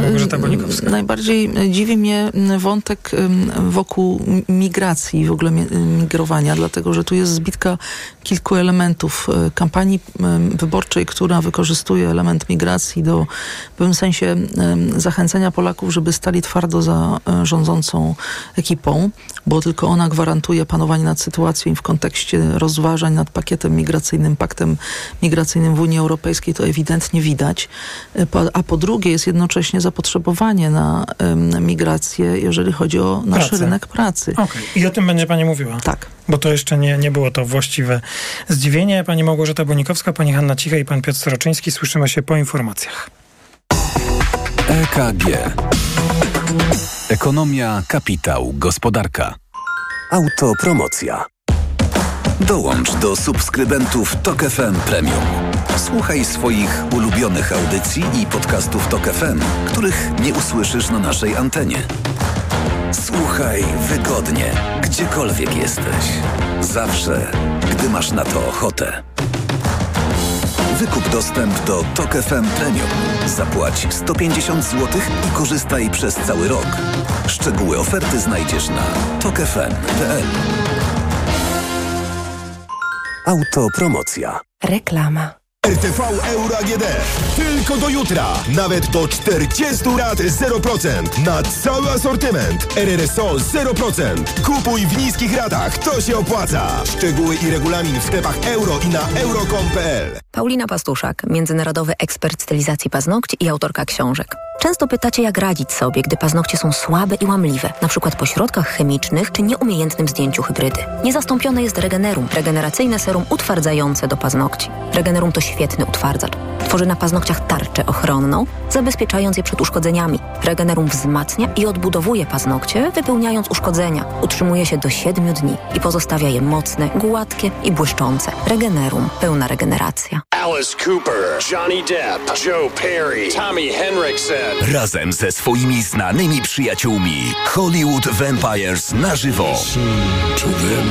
najbardziej dziwi mnie wątek wokół migracji, w ogóle migrowania, dlatego, że tu jest zbitka kilku elementów kampanii wyborczej, która wykorzystuje element migracji do, w pewnym sensie, zachęcenia Polaków, żeby stali twardo za rządzącą ekipą, bo tylko ona gwarantuje panowanie nad sytuacją i w kontekście rozważań nad pakietem migracyjnym, paktem migracyjnym w Unii Europejskiej to ewidentnie widać. A po drugie jest jednocześnie zapotrzebowanie na, na migrację, jeżeli chodzi o nasz Pracę. rynek pracy. Okay. I o tym będzie pani mówiła. Tak. Bo to jeszcze nie, nie było to właściwe zdziwienie. Pani Małgorzata Bonikowska, pani Hanna Cichy i pan Piotr Soczyński. Słyszymy się po informacjach. E K G. Ekonomia, kapitał, gospodarka. Autopromocja. Dołącz do subskrybentów Tok F M Premium. Słuchaj swoich ulubionych audycji i podcastów Tok F M, których nie usłyszysz na naszej antenie. Słuchaj wygodnie, gdziekolwiek jesteś. Zawsze, gdy masz na to ochotę. Wykup dostęp do Tok F M Premium. Zapłać sto pięćdziesiąt złotych i korzystaj przez cały rok. Szczegóły oferty znajdziesz na tok f m kropka p l. Autopromocja. Reklama. R T V Euro A G D. Tylko do jutra. Nawet do czterdzieści rat zero procent. Na cały asortyment. R R S O zero procent. Kupuj w niskich ratach. To się opłaca. Szczegóły i regulamin w sklepach euro i na euro kropka com kropka p l. Paulina Pastuszak, międzynarodowy ekspert stylizacji paznokci i autorka książek. Często pytacie, jak radzić sobie, gdy paznokcie są słabe i łamliwe, na przykład po środkach chemicznych czy nieumiejętnym zdjęciu hybrydy. Niezastąpione jest Regenerum, regeneracyjne serum utwardzające do paznokci. Regenerum to świetny utwardzacz. Tworzy na paznokciach tarczę ochronną, zabezpieczając je przed uszkodzeniami. Regenerum wzmacnia i odbudowuje paznokcie, wypełniając uszkodzenia. Utrzymuje się do siedmiu dni i pozostawia je mocne, gładkie i błyszczące. Regenerum. Pełna regeneracja. Alice Cooper, Johnny Depp, Joe Perry, Tommy Henriksen. Razem ze swoimi znanymi przyjaciółmi Hollywood Vampires na żywo. To them,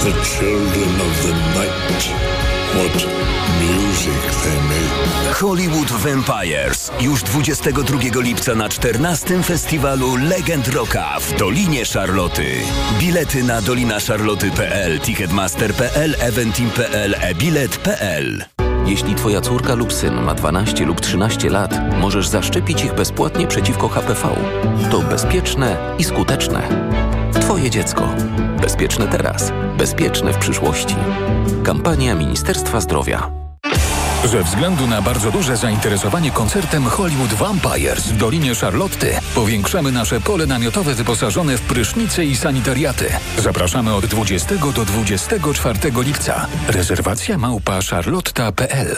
the children of the night. What music they make. Hollywood Vampires. Już dwudziestego drugiego lipca na czternastym Festiwalu Legend Rocka w Dolinie Szarloty. Bilety na dolinaszarloty kropka p l, ticketmaster kropka p l, eventim kropka p l, e bilet kropka p l. Jeśli twoja córka lub syn ma dwanaście lub trzynaście lat, możesz zaszczepić ich bezpłatnie przeciwko H P V. To bezpieczne i skuteczne. Twoje dziecko. Bezpieczne teraz. Bezpieczne w przyszłości. Kampania Ministerstwa Zdrowia. Ze względu na bardzo duże zainteresowanie koncertem Hollywood Vampires w Dolinie Charlotty powiększamy nasze pole namiotowe wyposażone w prysznice i sanitariaty. Zapraszamy od dwudziestego do dwudziestego czwartego lipca. Rezerwacja małpa charlotta kropka p l.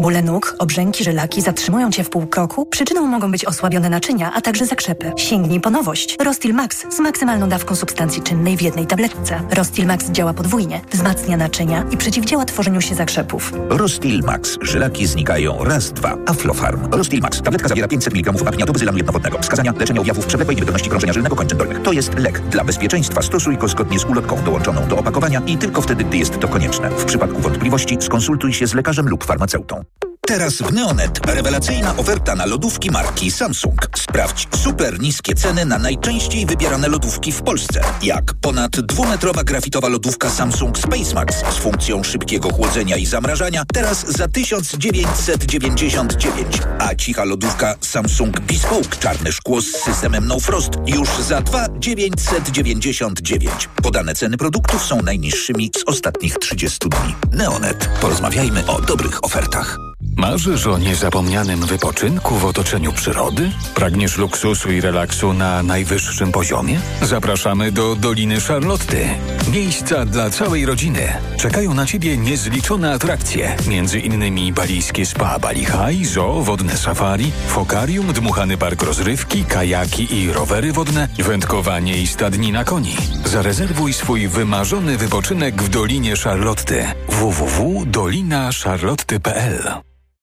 Bóle nóg, obrzęki, żylaki zatrzymują Cię w pół kroku? Przyczyną mogą być osłabione naczynia, a także zakrzepy. Sięgnij po nowość. Rostil Max z maksymalną dawką substancji czynnej w jednej tabletce. Rostil Max działa podwójnie, wzmacnia naczynia i przeciwdziała tworzeniu się zakrzepów. Rostil Max. Żylaki znikają. Raz, dwa. Aflofarm. Rostil Max. Tabletka zawiera pięćset miligramów apniatu bezylamu jednowodnego. Wskazania: leczenie objawów przewlekłej niewydolności krążenia żylnego kończyn dolnych. To jest lek. Dla bezpieczeństwa stosuj go zgodnie z ulotką dołączoną do opakowania i tylko wtedy, gdy jest to konieczne. W przypadku wątpliwości skonsultuj się z lekarzem lub farmaceutą. Teraz w Neonet rewelacyjna oferta na lodówki marki Samsung. Sprawdź super niskie ceny na najczęściej wybierane lodówki w Polsce. Jak ponad dwumetrowa grafitowa lodówka Samsung Space Max z funkcją szybkiego chłodzenia i zamrażania teraz za tysiąc dziewięćset dziewięćdziesiąt dziewięć. A cicha lodówka Samsung Bespoke czarne szkło z systemem No Frost już za dwa tysiące dziewięćset dziewięćdziesiąt dziewięć. Podane ceny produktów są najniższymi z ostatnich trzydziestu dni. Neonet. Porozmawiajmy o dobrych ofertach. Marzysz o niezapomnianym wypoczynku w otoczeniu przyrody? Pragniesz luksusu i relaksu na najwyższym poziomie? Zapraszamy do Doliny Charlotty. Miejsca dla całej rodziny. Czekają na Ciebie niezliczone atrakcje. Między innymi balijskie spa Bali High, zoo, wodne safari, fokarium, dmuchany park rozrywki, kajaki i rowery wodne, wędkowanie i stadnina koni. Zarezerwuj swój wymarzony wypoczynek w Dolinie Charlotty. w w w kropka dolina charlotty kropka p l.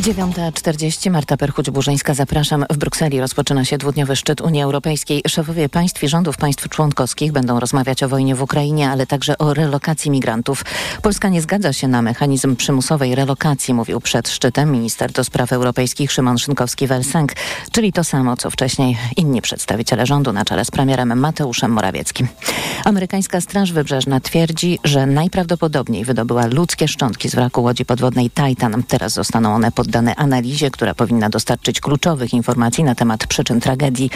dziewiąta czterdzieści. Marta Perchuć-Burzyńska. Zapraszam. W Brukseli rozpoczyna się dwudniowy szczyt Unii Europejskiej. Szefowie państw i rządów państw członkowskich będą rozmawiać o wojnie w Ukrainie, ale także o relokacji migrantów. Polska nie zgadza się na mechanizm przymusowej relokacji, mówił przed szczytem minister do spraw europejskich Szymon Szynkowski-Welsenk, czyli to samo, co wcześniej inni przedstawiciele rządu na czele z premierem Mateuszem Morawieckim. Amerykańska Straż Wybrzeżna twierdzi, że najprawdopodobniej wydobyła ludzkie szczątki z wraku łodzi podwodnej Titan. Teraz zostaną one poddane analizie, która powinna dostarczyć kluczowych informacji na temat przyczyn tragedii.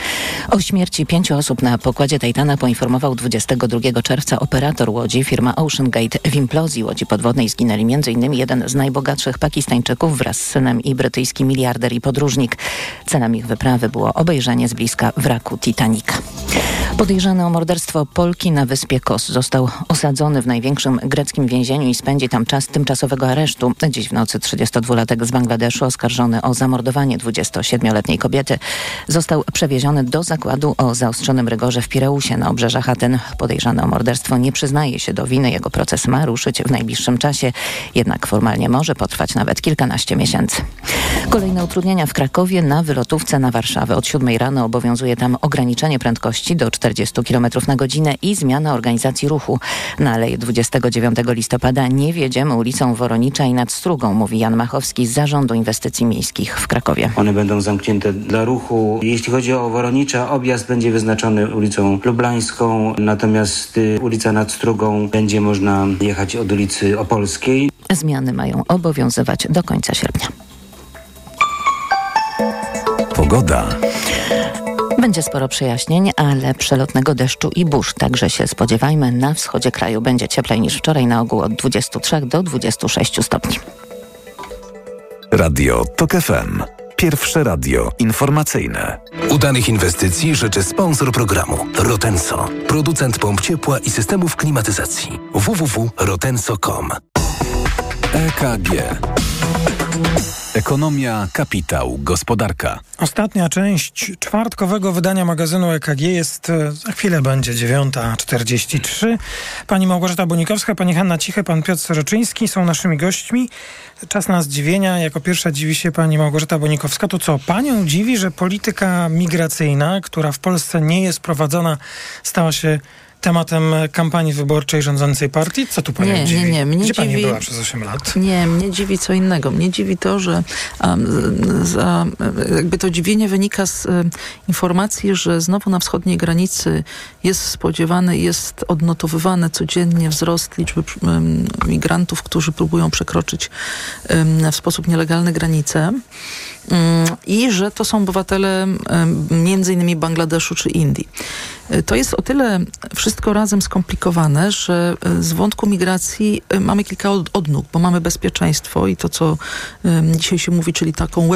O śmierci pięciu osób na pokładzie Titana poinformował dwudziestego drugiego czerwca operator łodzi, firma OceanGate. W implozji łodzi podwodnej zginęli m.in. jeden z najbogatszych Pakistańczyków wraz z synem i brytyjski miliarder i podróżnik. Celem ich wyprawy było obejrzenie z bliska wraku Titanica. Podejrzany o morderstwo Polki na wyspie Kos został osadzony w największym greckim więzieniu i spędzi tam czas tymczasowego aresztu. Dziś w nocy trzydziestodwulatek z Bangladeszu, oskarżony o zamordowanie dwudziestosiedmioletniej kobiety, został przewieziony do zakładu o zaostrzonym rygorze w Pireusie na obrzeżach Aten. Podejrzany o morderstwo nie przyznaje się do winy. Jego proces ma ruszyć w najbliższym czasie, jednak formalnie może potrwać nawet kilkanaście miesięcy. Kolejne utrudnienia w Krakowie na wylotówce na Warszawę. Od siódmej rano obowiązuje tam ograniczenie prędkości do czterdziestu kilometrów na godzinę i zmiana organizacji ruchu. Na aleję dwudziestego dziewiątego listopada nie wjedziemy ulicą Woronicza i nad Strugą, mówi Jan Machowski z Zarządu Inwestycji Miejskich w Krakowie. One będą zamknięte dla ruchu. Jeśli chodzi o Woronicza, objazd będzie wyznaczony ulicą Lublańską, natomiast ulica nad Strugą będzie można jechać od ulicy Opolskiej. Zmiany mają obowiązywać do końca sierpnia. Pogoda. Będzie sporo przejaśnień, ale przelotnego deszczu i burz także się spodziewajmy. Na wschodzie kraju będzie cieplej niż wczoraj, na ogół od dwudziestu trzech do dwudziestu sześciu stopni. Radio Tok F M. Pierwsze radio informacyjne. Udanych inwestycji życzy sponsor programu Rotenso, producent pomp ciepła i systemów klimatyzacji. w w w kropka rotenso kropka com. E K G. Ekonomia, kapitał, gospodarka. Ostatnia część czwartkowego wydania magazynu E K G jest, za chwilę będzie dziewiąta czterdzieści trzy. Pani Małgorzata Bonikowska, pani Hanna Cichy, pan Piotr Soczyński są naszymi gośćmi. Czas na zdziwienia. Jako pierwsza dziwi się pani Małgorzata Bonikowska. To co, panią dziwi, że polityka migracyjna, która w Polsce nie jest prowadzona, stała się tematem kampanii wyborczej rządzącej partii? Co tu panią nie, dziwi? Nie, nie, mnie Gdzie dziwi, pani była przez osiem lat? Nie, mnie dziwi co innego. Mnie dziwi to, że um, za, jakby to dziwienie wynika z um, informacji, że znowu na wschodniej granicy jest spodziewany, jest odnotowywany codziennie wzrost liczby um, migrantów, którzy próbują przekroczyć um, w sposób nielegalny granicę. I że to są obywatele między innymi Bangladeszu czy Indii. To jest o tyle wszystko razem skomplikowane, że z wątku migracji mamy kilka odnóg, bo mamy bezpieczeństwo i to, co dzisiaj się mówi, czyli taką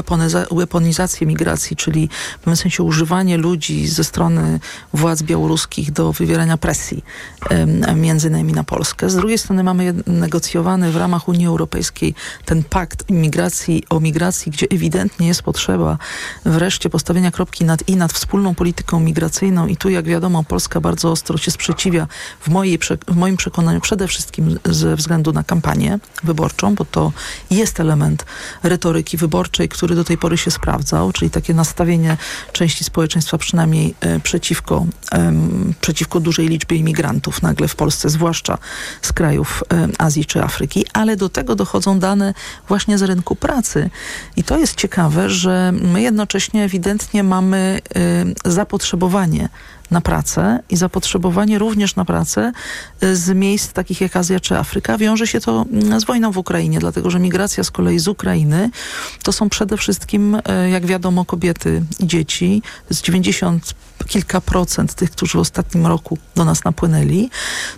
weaponizację migracji, czyli w pewnym sensie używanie ludzi ze strony władz białoruskich do wywierania presji między innymi na Polskę. Z drugiej strony mamy negocjowany w ramach Unii Europejskiej ten pakt imigracji o migracji, gdzie ewidentnie nie jest potrzeba wreszcie postawienia kropki nad i nad wspólną polityką migracyjną i tu, jak wiadomo, Polska bardzo ostro się sprzeciwia w, mojej, w moim przekonaniu przede wszystkim ze względu na kampanię wyborczą, bo to jest element retoryki wyborczej, który do tej pory się sprawdzał, czyli takie nastawienie części społeczeństwa przynajmniej przeciwko, przeciwko dużej liczbie imigrantów nagle w Polsce, zwłaszcza z krajów Azji czy Afryki, ale do tego dochodzą dane właśnie z rynku pracy i to jest ciekawe, że my jednocześnie ewidentnie mamy y, zapotrzebowanie na pracę i zapotrzebowanie również na pracę z miejsc takich jak Azja czy Afryka. Wiąże się to z wojną w Ukrainie, dlatego że migracja z kolei z Ukrainy to są przede wszystkim, jak wiadomo, kobiety i dzieci. To jest dziewięćdziesiąt kilka procent tych, którzy w ostatnim roku do nas napłynęli,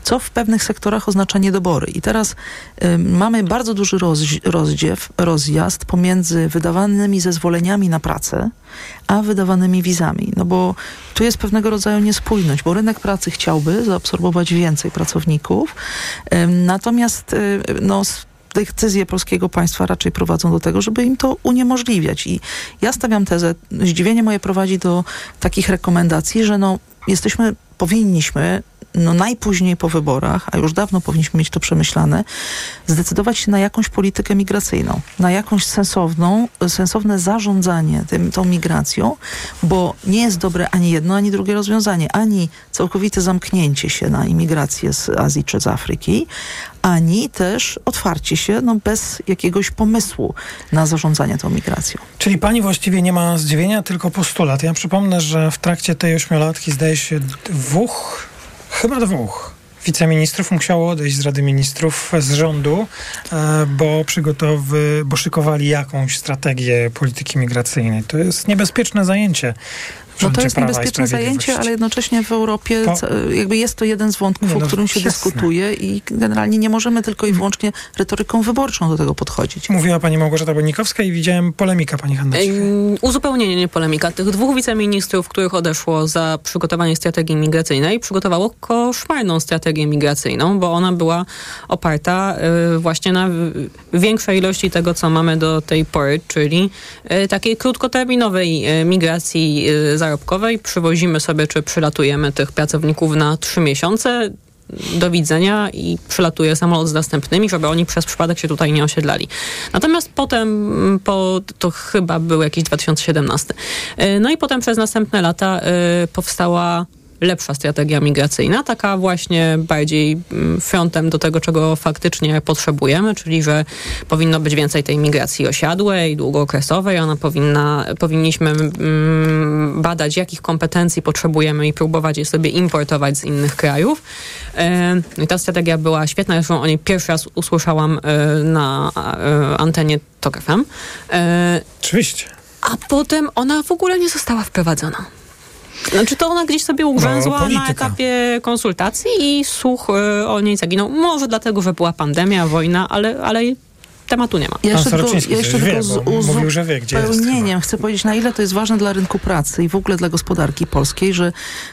co w pewnych sektorach oznacza niedobory. I teraz y, mamy bardzo duży rozdź, rozdziew, rozjazd pomiędzy wydawanymi zezwoleniami na pracę, a wydawanymi wizami. No bo tu jest pewnego rodzaju niespójność, bo rynek pracy chciałby zaabsorbować więcej pracowników, y, natomiast y, no decyzje polskiego państwa raczej prowadzą do tego, żeby im to uniemożliwiać. I ja stawiam tezę, zdziwienie moje prowadzi do takich rekomendacji, że no jesteśmy, powinniśmy no najpóźniej po wyborach, a już dawno powinniśmy mieć to przemyślane, zdecydować się na jakąś politykę migracyjną, na jakąś sensowną, sensowne zarządzanie tym, tą migracją, bo nie jest dobre ani jedno, ani drugie rozwiązanie, ani całkowite zamknięcie się na imigrację z Azji czy z Afryki, ani też otwarcie się no, bez jakiegoś pomysłu na zarządzanie tą migracją. Czyli pani właściwie nie ma zdziwienia, tylko postulat. Ja przypomnę, że w trakcie tej ośmiolatki zdaje się dwóch Chyba dwóch wiceministrów musiało odejść z Rady Ministrów, z rządu, bo przygotowy, bo szykowali jakąś strategię polityki migracyjnej. To jest niebezpieczne zajęcie. No to jest niebezpieczne zajęcie, ale jednocześnie w Europie to... jakby jest to jeden z wątków, nie, no, o którym się jasne. dyskutuje i generalnie nie możemy tylko i wyłącznie retoryką wyborczą do tego podchodzić. Mówiła pani Małgorzata Bonikowska i widziałem polemika pani Hanna Cichy. Yy, uzupełnienie, nie polemika. Tych dwóch wiceministrów, których odeszło za przygotowanie strategii migracyjnej, przygotowało koszmarną strategię migracyjną, bo ona była oparta yy, właśnie na większej ilości tego, co mamy do tej pory, czyli yy, takiej krótkoterminowej yy, migracji yy, zarobkowej. Przywozimy sobie, czy przylatujemy tych pracowników na trzy miesiące. Do widzenia i przylatuje samolot z następnymi, żeby oni przez przypadek się tutaj nie osiedlali. Natomiast potem, po, to chyba był jakiś dwa tysiące siedemnasty. No i potem przez następne lata powstała lepsza strategia migracyjna, taka właśnie bardziej frontem do tego, czego faktycznie potrzebujemy, czyli że powinno być więcej tej migracji osiadłej, długookresowej. Ona powinna, powinniśmy mm, badać, jakich kompetencji potrzebujemy i próbować je sobie importować z innych krajów. Yy, ta strategia była świetna, zresztą o niej pierwszy raz usłyszałam yy, na yy, antenie Tok F M. Yy, Oczywiście. A potem ona w ogóle nie została wprowadzona. Znaczy to ona gdzieś sobie ugrzęzła no, na etapie konsultacji i słuch y, o niej zaginął. Może dlatego, że była pandemia, wojna, ale, ale tematu nie ma. Ja jeszcze tylko, ja jeszcze tylko wie, z uzupełnieniem chcę powiedzieć, na ile to jest ważne dla rynku pracy i w ogóle dla gospodarki polskiej, że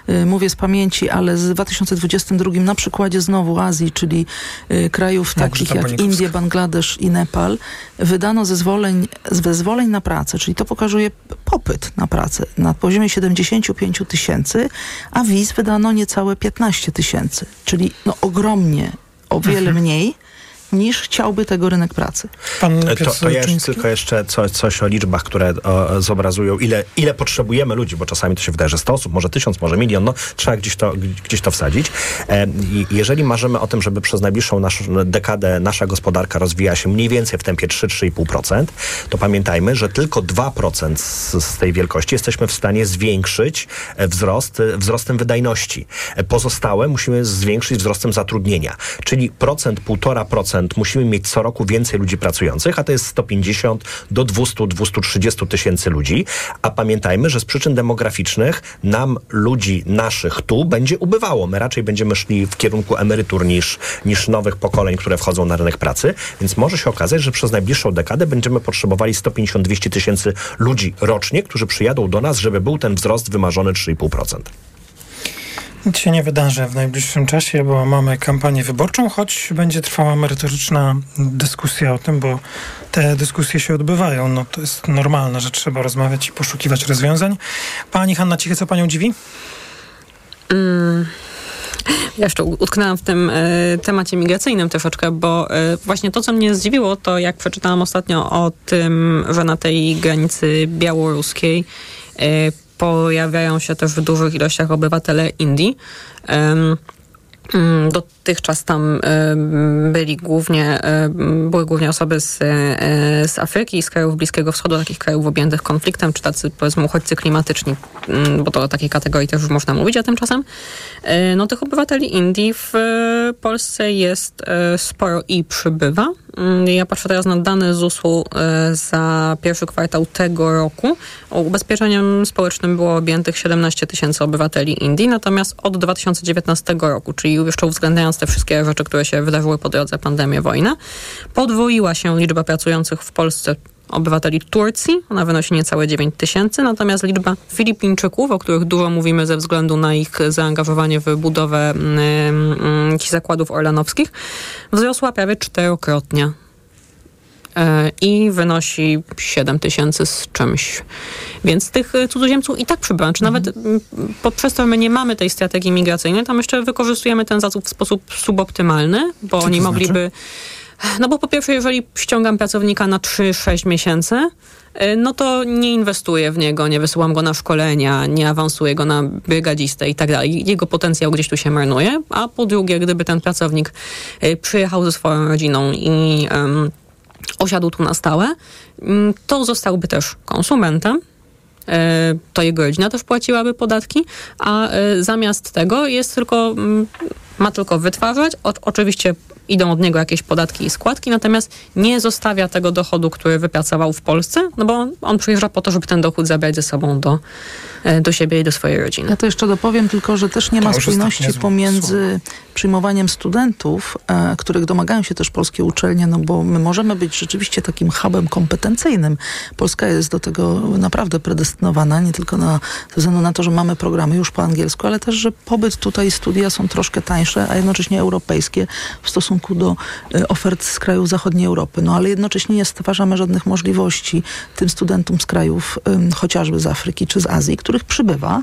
y, mówię z pamięci, ale z dwa tysiące dwudziestego drugiego na przykładzie znowu Azji, czyli y, krajów no, takich jak Indie, Bangladesz i Nepal, wydano zezwoleń, zezwoleń na pracę, czyli to pokazuje popyt na pracę na poziomie siedemdziesiąt pięć tysięcy, a wiz wydano niecałe piętnaście tysięcy, czyli no, ogromnie, o wiele mhm. mniej niż chciałby tego rynek pracy. Pan to, to ja już tylko jeszcze coś, coś o liczbach, które o, zobrazują, ile, ile potrzebujemy ludzi, bo czasami to się wydaje, że sto osób, może tysiąc, może milion, no trzeba gdzieś to, gdzieś to wsadzić. E, jeżeli marzymy o tym, żeby przez najbliższą nasz, dekadę nasza gospodarka rozwijała się mniej więcej w tempie trzy do trzy i pół procent, to pamiętajmy, że tylko dwa procent z, z tej wielkości jesteśmy w stanie zwiększyć wzrost, wzrostem wydajności. Pozostałe musimy zwiększyć wzrostem zatrudnienia, czyli procent, półtora procent musimy mieć co roku więcej ludzi pracujących, a to jest sto pięćdziesiąt do dwustu, dwustu trzydziestu tysięcy ludzi, a pamiętajmy, że z przyczyn demograficznych nam ludzi naszych tu będzie ubywało. My raczej będziemy szli w kierunku emerytur niż, niż nowych pokoleń, które wchodzą na rynek pracy, więc może się okazać, że przez najbliższą dekadę będziemy potrzebowali sto pięćdziesiąt do dwustu tysięcy ludzi rocznie, którzy przyjadą do nas, żeby był ten wzrost wymarzony trzy i pół procent. Nic się nie wydarzy w najbliższym czasie, bo mamy kampanię wyborczą, choć będzie trwała merytoryczna dyskusja o tym, bo te dyskusje się odbywają. No, to jest normalne, że trzeba rozmawiać i poszukiwać rozwiązań. Pani Hanna Cichy, co panią dziwi? Mm. Ja jeszcze utknęłam w tym y, temacie migracyjnym troszeczkę, bo y, właśnie to, co mnie zdziwiło, to jak przeczytałam ostatnio o tym, że na tej granicy białoruskiej y, pojawiają się też w dużych ilościach obywatele Indii. Um, Dotychczas tam byli głównie, były głównie osoby z, z Afryki, z krajów Bliskiego Wschodu, takich krajów objętych konfliktem, czy tacy, powiedzmy, uchodźcy klimatyczni, bo to o takiej kategorii też można mówić, a tymczasem no, tych obywateli Indii w Polsce jest sporo i przybywa. Ja patrzę teraz na dane zusu za pierwszy kwartał tego roku. Ubezpieczeniem społecznym było objętych siedemnaście tysięcy obywateli Indii, natomiast od dwa tysiące dziewiętnastego roku, czyli jeszcze uwzględniając te wszystkie rzeczy, które się wydarzyły po drodze, pandemię, wojnę, podwoiła się liczba pracujących w Polsce obywateli Turcji. Ona wynosi niecałe dziewięć tysięcy, natomiast liczba Filipińczyków, o których dużo mówimy ze względu na ich zaangażowanie w budowę yy, yy, zakładów orlanowskich, wzrosła prawie czterokrotnie yy, i wynosi siedem tysięcy z czymś. Więc tych cudzoziemców i tak przybywa. Czy mhm. nawet poprzez to, że my nie mamy tej strategii migracyjnej, tam jeszcze wykorzystujemy ten zasób w sposób suboptymalny, bo Co oni to znaczy? mogliby... No bo po pierwsze, jeżeli ściągam pracownika na trzy do sześciu miesięcy, no to nie inwestuję w niego, nie wysyłam go na szkolenia, nie awansuję go na brygadzistę i tak dalej. Jego potencjał gdzieś tu się marnuje. A po drugie, gdyby ten pracownik przyjechał ze swoją rodziną i um, osiadł tu na stałe, to zostałby też konsumentem. To jego rodzina też płaciłaby podatki, a zamiast tego jest tylko, ma tylko wytwarzać. O, oczywiście idą od niego jakieś podatki i składki, natomiast nie zostawia tego dochodu, który wypracował w Polsce, no bo on przyjeżdża po to, żeby ten dochód zabrać ze sobą do, do siebie i do swojej rodziny. Ja to jeszcze dopowiem tylko, że też nie ma spójności pomiędzy przyjmowaniem studentów, e, których domagają się też polskie uczelnie, no bo my możemy być rzeczywiście takim hubem kompetencyjnym. Polska jest do tego naprawdę predestynowana, nie tylko na, ze względu na to, że mamy programy już po angielsku, ale też, że pobyt tutaj, studia są troszkę tańsze, a jednocześnie europejskie w stosunku do ofert z krajów zachodniej Europy. No ale jednocześnie nie stwarzamy żadnych możliwości tym studentom z krajów um, chociażby z Afryki czy z Azji, których przybywa.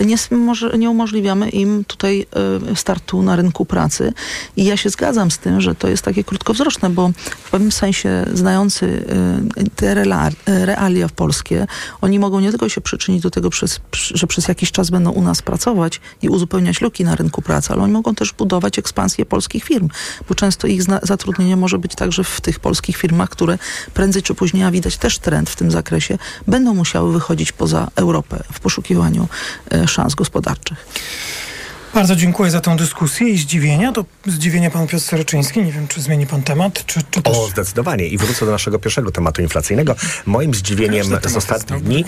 Nie, może, nie umożliwiamy im tutaj um, startu na rynku pracy. I ja się zgadzam z tym, że to jest takie krótkowzroczne, bo w pewnym sensie znający um, te rela- realia polskie, oni mogą nie tylko się przyczynić do tego, przez, że przez jakiś czas będą u nas pracować i uzupełniać luki na rynku pracy, ale oni mogą też budować ekspansję polskich firm, bo często ich zna- zatrudnienie może być także w tych polskich firmach, które prędzej czy później, a widać też trend w tym zakresie, będą musiały wychodzić poza Europę w poszukiwaniu e, szans gospodarczych. Bardzo dziękuję za tę dyskusję i zdziwienia. To zdziwienie pan Piotr Soczyński. Nie wiem, czy zmieni pan temat, czy, czy też... O, zdecydowanie. I wrócę do naszego pierwszego tematu inflacyjnego. Moim zdziwieniem z ostatnich dni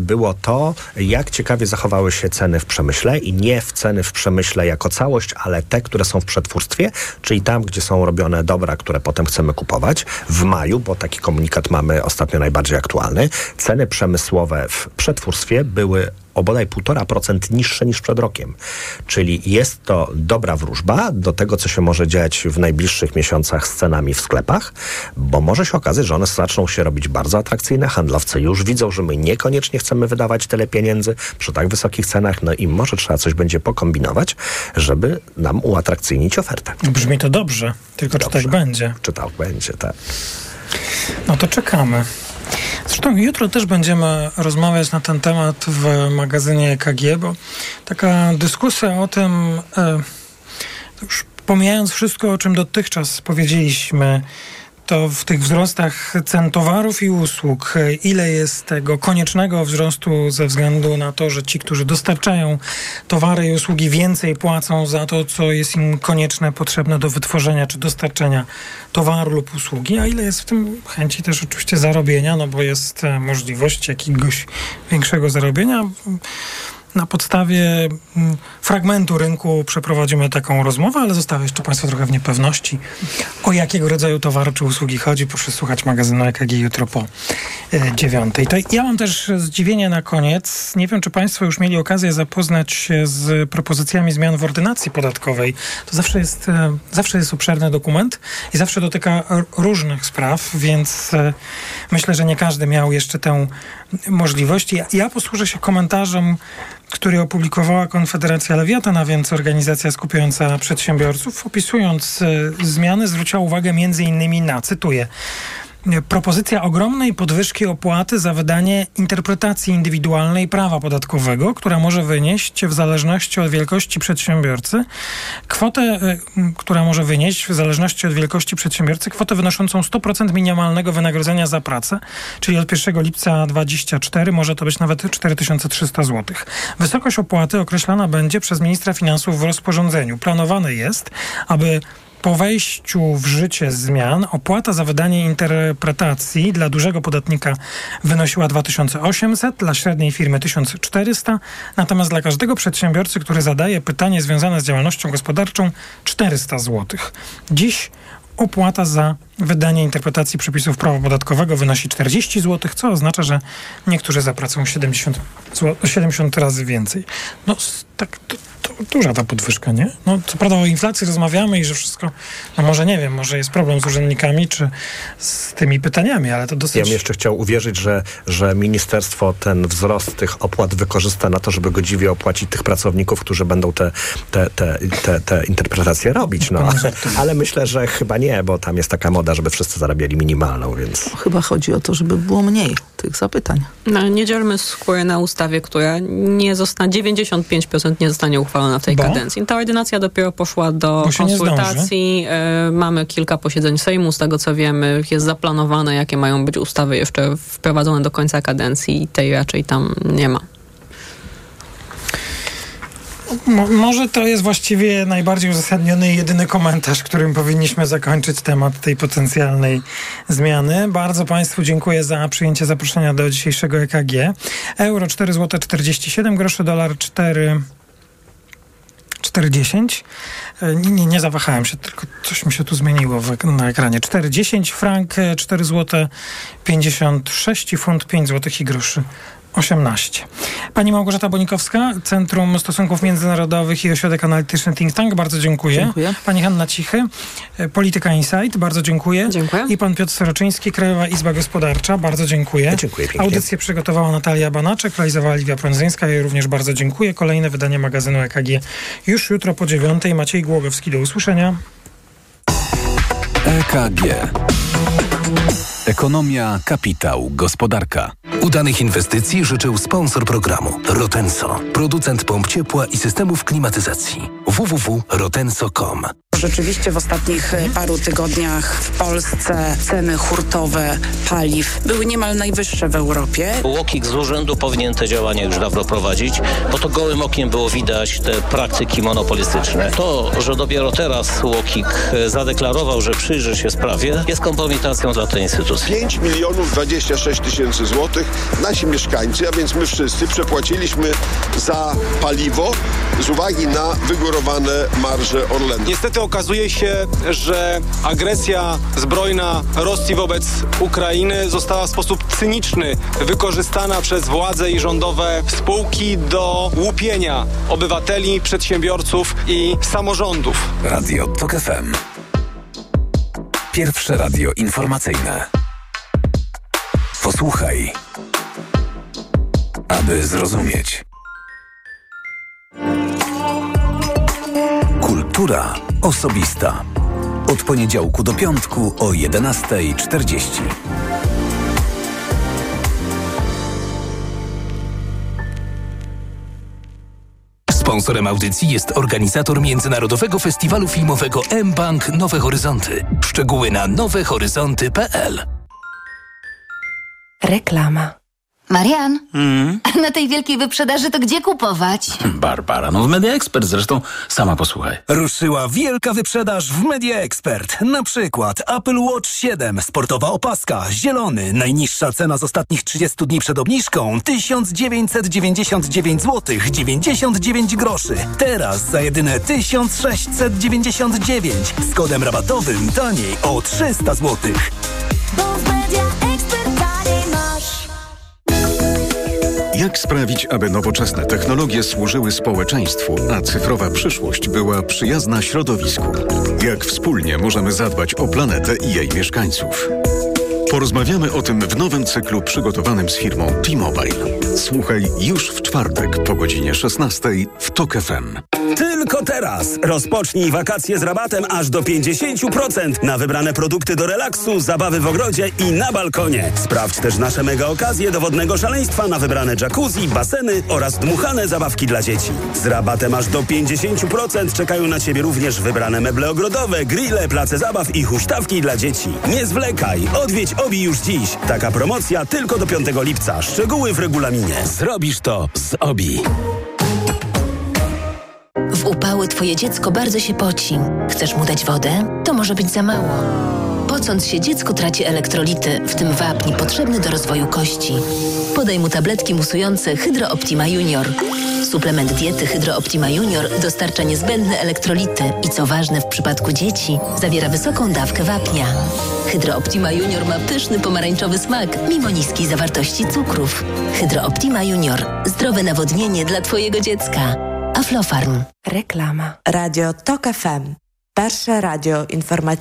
było to, jak ciekawie zachowały się ceny w przemyśle i nie w ceny w przemyśle jako całość, ale te, które są w przetwórstwie, czyli tam, gdzie są robione dobra, które potem chcemy kupować. W maju, bo taki komunikat mamy ostatnio najbardziej aktualny, ceny przemysłowe w przetwórstwie były o bodaj półtora procent niższe niż przed rokiem. Czyli jest to dobra wróżba do tego, co się może dziać w najbliższych miesiącach z cenami w sklepach, bo może się okazać, że one zaczną się robić bardzo atrakcyjne. Handlowcy już widzą, że my niekoniecznie chcemy wydawać tyle pieniędzy przy tak wysokich cenach, no i może trzeba coś będzie pokombinować, żeby nam uatrakcyjnić ofertę. Brzmi to dobrze, tylko dobrze. Czy tak będzie? Czy tak będzie, tak. No to czekamy. Zresztą jutro też będziemy rozmawiać na ten temat w magazynie E K G, bo taka dyskusja o tym, już pomijając wszystko, o czym dotychczas powiedzieliśmy, to w tych wzrostach cen towarów i usług, ile jest tego koniecznego wzrostu ze względu na to, że ci, którzy dostarczają towary i usługi, więcej płacą za to, co jest im konieczne, potrzebne do wytworzenia czy dostarczenia towaru lub usługi, a ile jest w tym chęci też oczywiście zarobienia, no bo jest możliwość jakiegoś większego zarobienia. Na podstawie fragmentu rynku przeprowadzimy taką rozmowę, ale zostawię jeszcze Państwa trochę w niepewności. O jakiego rodzaju towaru czy usługi chodzi? Proszę słuchać magazynu E K G jutro po dziewiątej. To ja mam też zdziwienie na koniec. Nie wiem, czy Państwo już mieli okazję zapoznać się z propozycjami zmian w ordynacji podatkowej. To zawsze jest, zawsze jest obszerny dokument i zawsze dotyka różnych spraw, więc myślę, że nie każdy miał jeszcze tę możliwość. Ja, ja posłużę się komentarzem, który opublikowała Konfederacja Lewiatana, więc organizacja skupiająca przedsiębiorców, opisując y, zmiany, zwróciła uwagę m.in. na, cytuję, propozycja ogromnej podwyżki opłaty za wydanie interpretacji indywidualnej prawa podatkowego, która może wynieść w zależności od wielkości przedsiębiorcy kwotę, która może wynieść w zależności od wielkości przedsiębiorcy kwotę wynoszącą sto procent minimalnego wynagrodzenia za pracę, czyli od pierwszego lipca dwudziestego czwartego może to być nawet cztery tysiące trzysta złotych. Wysokość opłaty określana będzie przez ministra finansów w rozporządzeniu. Planowane jest, aby po wejściu w życie zmian opłata za wydanie interpretacji dla dużego podatnika wynosiła dwa tysiące osiemset, dla średniej firmy tysiąc czterysta, natomiast dla każdego przedsiębiorcy, który zadaje pytanie związane z działalnością gospodarczą, czterysta złotych. Dziś opłata za wydanie interpretacji przepisów prawa podatkowego wynosi czterdzieści złotych, co oznacza, że niektórzy zapracą siedemdziesiąt, siedemdziesiąt razy więcej. No tak, to, to duża ta podwyżka, nie? No co prawda o inflacji rozmawiamy i że wszystko, no może nie wiem, może jest problem z urzędnikami czy z tymi pytaniami, ale to dosyć... Ja bym jeszcze chciał uwierzyć, że, że ministerstwo ten wzrost tych opłat wykorzysta na to, żeby godziwie opłacić tych pracowników, którzy będą te, te, te, te, te interpretacje robić, no. Ale myślę, że chyba nie, bo tam jest taka moda, żeby wszyscy zarabiali minimalną, więc... Chyba chodzi o to, żeby było mniej tych zapytań. No, nie dzielmy skóry na ustawie, która nie zostanie, dziewięćdziesiąt pięć procent nie zostanie uchwalona w tej Bo? kadencji. Ta ordynacja dopiero poszła do konsultacji. Yy, mamy kilka posiedzeń Sejmu, z tego co wiemy, jest zaplanowane, jakie mają być ustawy jeszcze wprowadzone do końca kadencji i tej raczej tam nie ma. Może to jest właściwie najbardziej uzasadniony i jedyny komentarz, którym powinniśmy zakończyć temat tej potencjalnej zmiany. Bardzo Państwu dziękuję za przyjęcie zaproszenia do dzisiejszego E K G. Euro cztery złote czterdzieści siedem groszy, dolar cztery czterdzieści. Nie, nie, nie zawahałem się, tylko coś mi się tu zmieniło w, na ekranie. cztery dziesięć, frank cztery złote pięćdziesiąt sześć, funt pięć złotych i groszy. osiemnaście. Pani Małgorzata Bonikowska, Centrum Stosunków Międzynarodowych i Ośrodek Analityczny Think Tank. Bardzo dziękuję. Dziękuję. Pani Hanna Cichy, Polityka Insight. Bardzo dziękuję. Dziękuję. I pan Piotr Soczyński, Krajowa Izba Gospodarcza. Bardzo dziękuję. Dziękuję pięknie. Audycję przygotowała Natalia Banaczek, realizowała Liwia Prądzyńska. Ja jej również bardzo dziękuję. Kolejne wydanie magazynu E K G już jutro po dziewiątej. Maciej Głogowski, do usłyszenia. E K G. Ekonomia, kapitał, gospodarka. Udanych inwestycji życzył sponsor programu Rotenso, producent pomp ciepła i systemów klimatyzacji. w w w kropka rotenso kropka com. Rzeczywiście w ostatnich paru tygodniach w Polsce ceny hurtowe paliw były niemal najwyższe w Europie. UOKiK z urzędu powinien te działania już dawno prowadzić, bo to gołym okiem było widać te praktyki monopolistyczne. To, że dopiero teraz UOKiK zadeklarował, że przyjrzy się sprawie, jest kompromitacją dla tej instytucji. pięć milionów dwadzieścia sześć tysięcy złotych nasi mieszkańcy, a więc my wszyscy przepłaciliśmy za paliwo, z uwagi na wygórowane marże Orlenu. Niestety okazuje się, że agresja zbrojna Rosji wobec Ukrainy została w sposób cyniczny wykorzystana przez władze i rządowe spółki do łupienia obywateli, przedsiębiorców i samorządów. Radio Tok F M. Pierwsze radio informacyjne. Posłuchaj, aby zrozumieć. Kultura osobista. Od poniedziałku do piątku o jedenasta czterdzieści. Sponsorem audycji jest organizator Międzynarodowego Festiwalu Filmowego M-Bank Nowe Horyzonty. Szczegóły na nowe horyzonty kropka p l. Reklama. Marian, mm. a na tej wielkiej wyprzedaży to gdzie kupować? Barbara, no w Media Expert zresztą, sama posłuchaj. Ruszyła wielka wyprzedaż w Media Expert. Na przykład Apple Watch siedem, sportowa opaska, zielony. Najniższa cena z ostatnich trzydziestu dni przed obniżką tysiąc dziewięćset dziewięćdziesiąt dziewięć złotych dziewięćdziesiąt dziewięć groszy. Teraz za jedyne tysiąc sześćset dziewięćdziesiąt dziewięć z kodem rabatowym taniej o trzysta złotych. Jak sprawić, aby nowoczesne technologie służyły społeczeństwu, a cyfrowa przyszłość była przyjazna środowisku? Jak wspólnie możemy zadbać o planetę i jej mieszkańców? Porozmawiamy o tym w nowym cyklu przygotowanym z firmą T-Mobile. Słuchaj już w czwartek po godzinie szesnastej w Tok F M. Tylko teraz! Rozpocznij wakacje z rabatem aż do pięćdziesiąt procent na wybrane produkty do relaksu, zabawy w ogrodzie i na balkonie. Sprawdź też nasze mega okazje do wodnego szaleństwa na wybrane jacuzzi, baseny oraz dmuchane zabawki dla dzieci. Z rabatem aż do pięćdziesiąt procent czekają na Ciebie również wybrane meble ogrodowe, grille, place zabaw i huśtawki dla dzieci. Nie zwlekaj! Odwiedź Obi już dziś. Taka promocja tylko do piątego lipca. Szczegóły w regulaminie. Zrobisz to z Obi. W upały Twoje dziecko bardzo się poci. Chcesz mu dać wodę? To może być za mało. Pocąc się, dziecko traci elektrolity, w tym wapń potrzebny do rozwoju kości. Podaj mu tabletki musujące Hydro Optima Junior. Suplement diety Hydro Optima Junior dostarcza niezbędne elektrolity i co ważne w przypadku dzieci, zawiera wysoką dawkę wapnia. Hydro Optima Junior ma pyszny pomarańczowy smak, mimo niskiej zawartości cukrów. Hydro Optima Junior. Zdrowe nawodnienie dla Twojego dziecka. Aflofarm. Reklama. Radio Tok F M. Pierwsze radio informacyjne.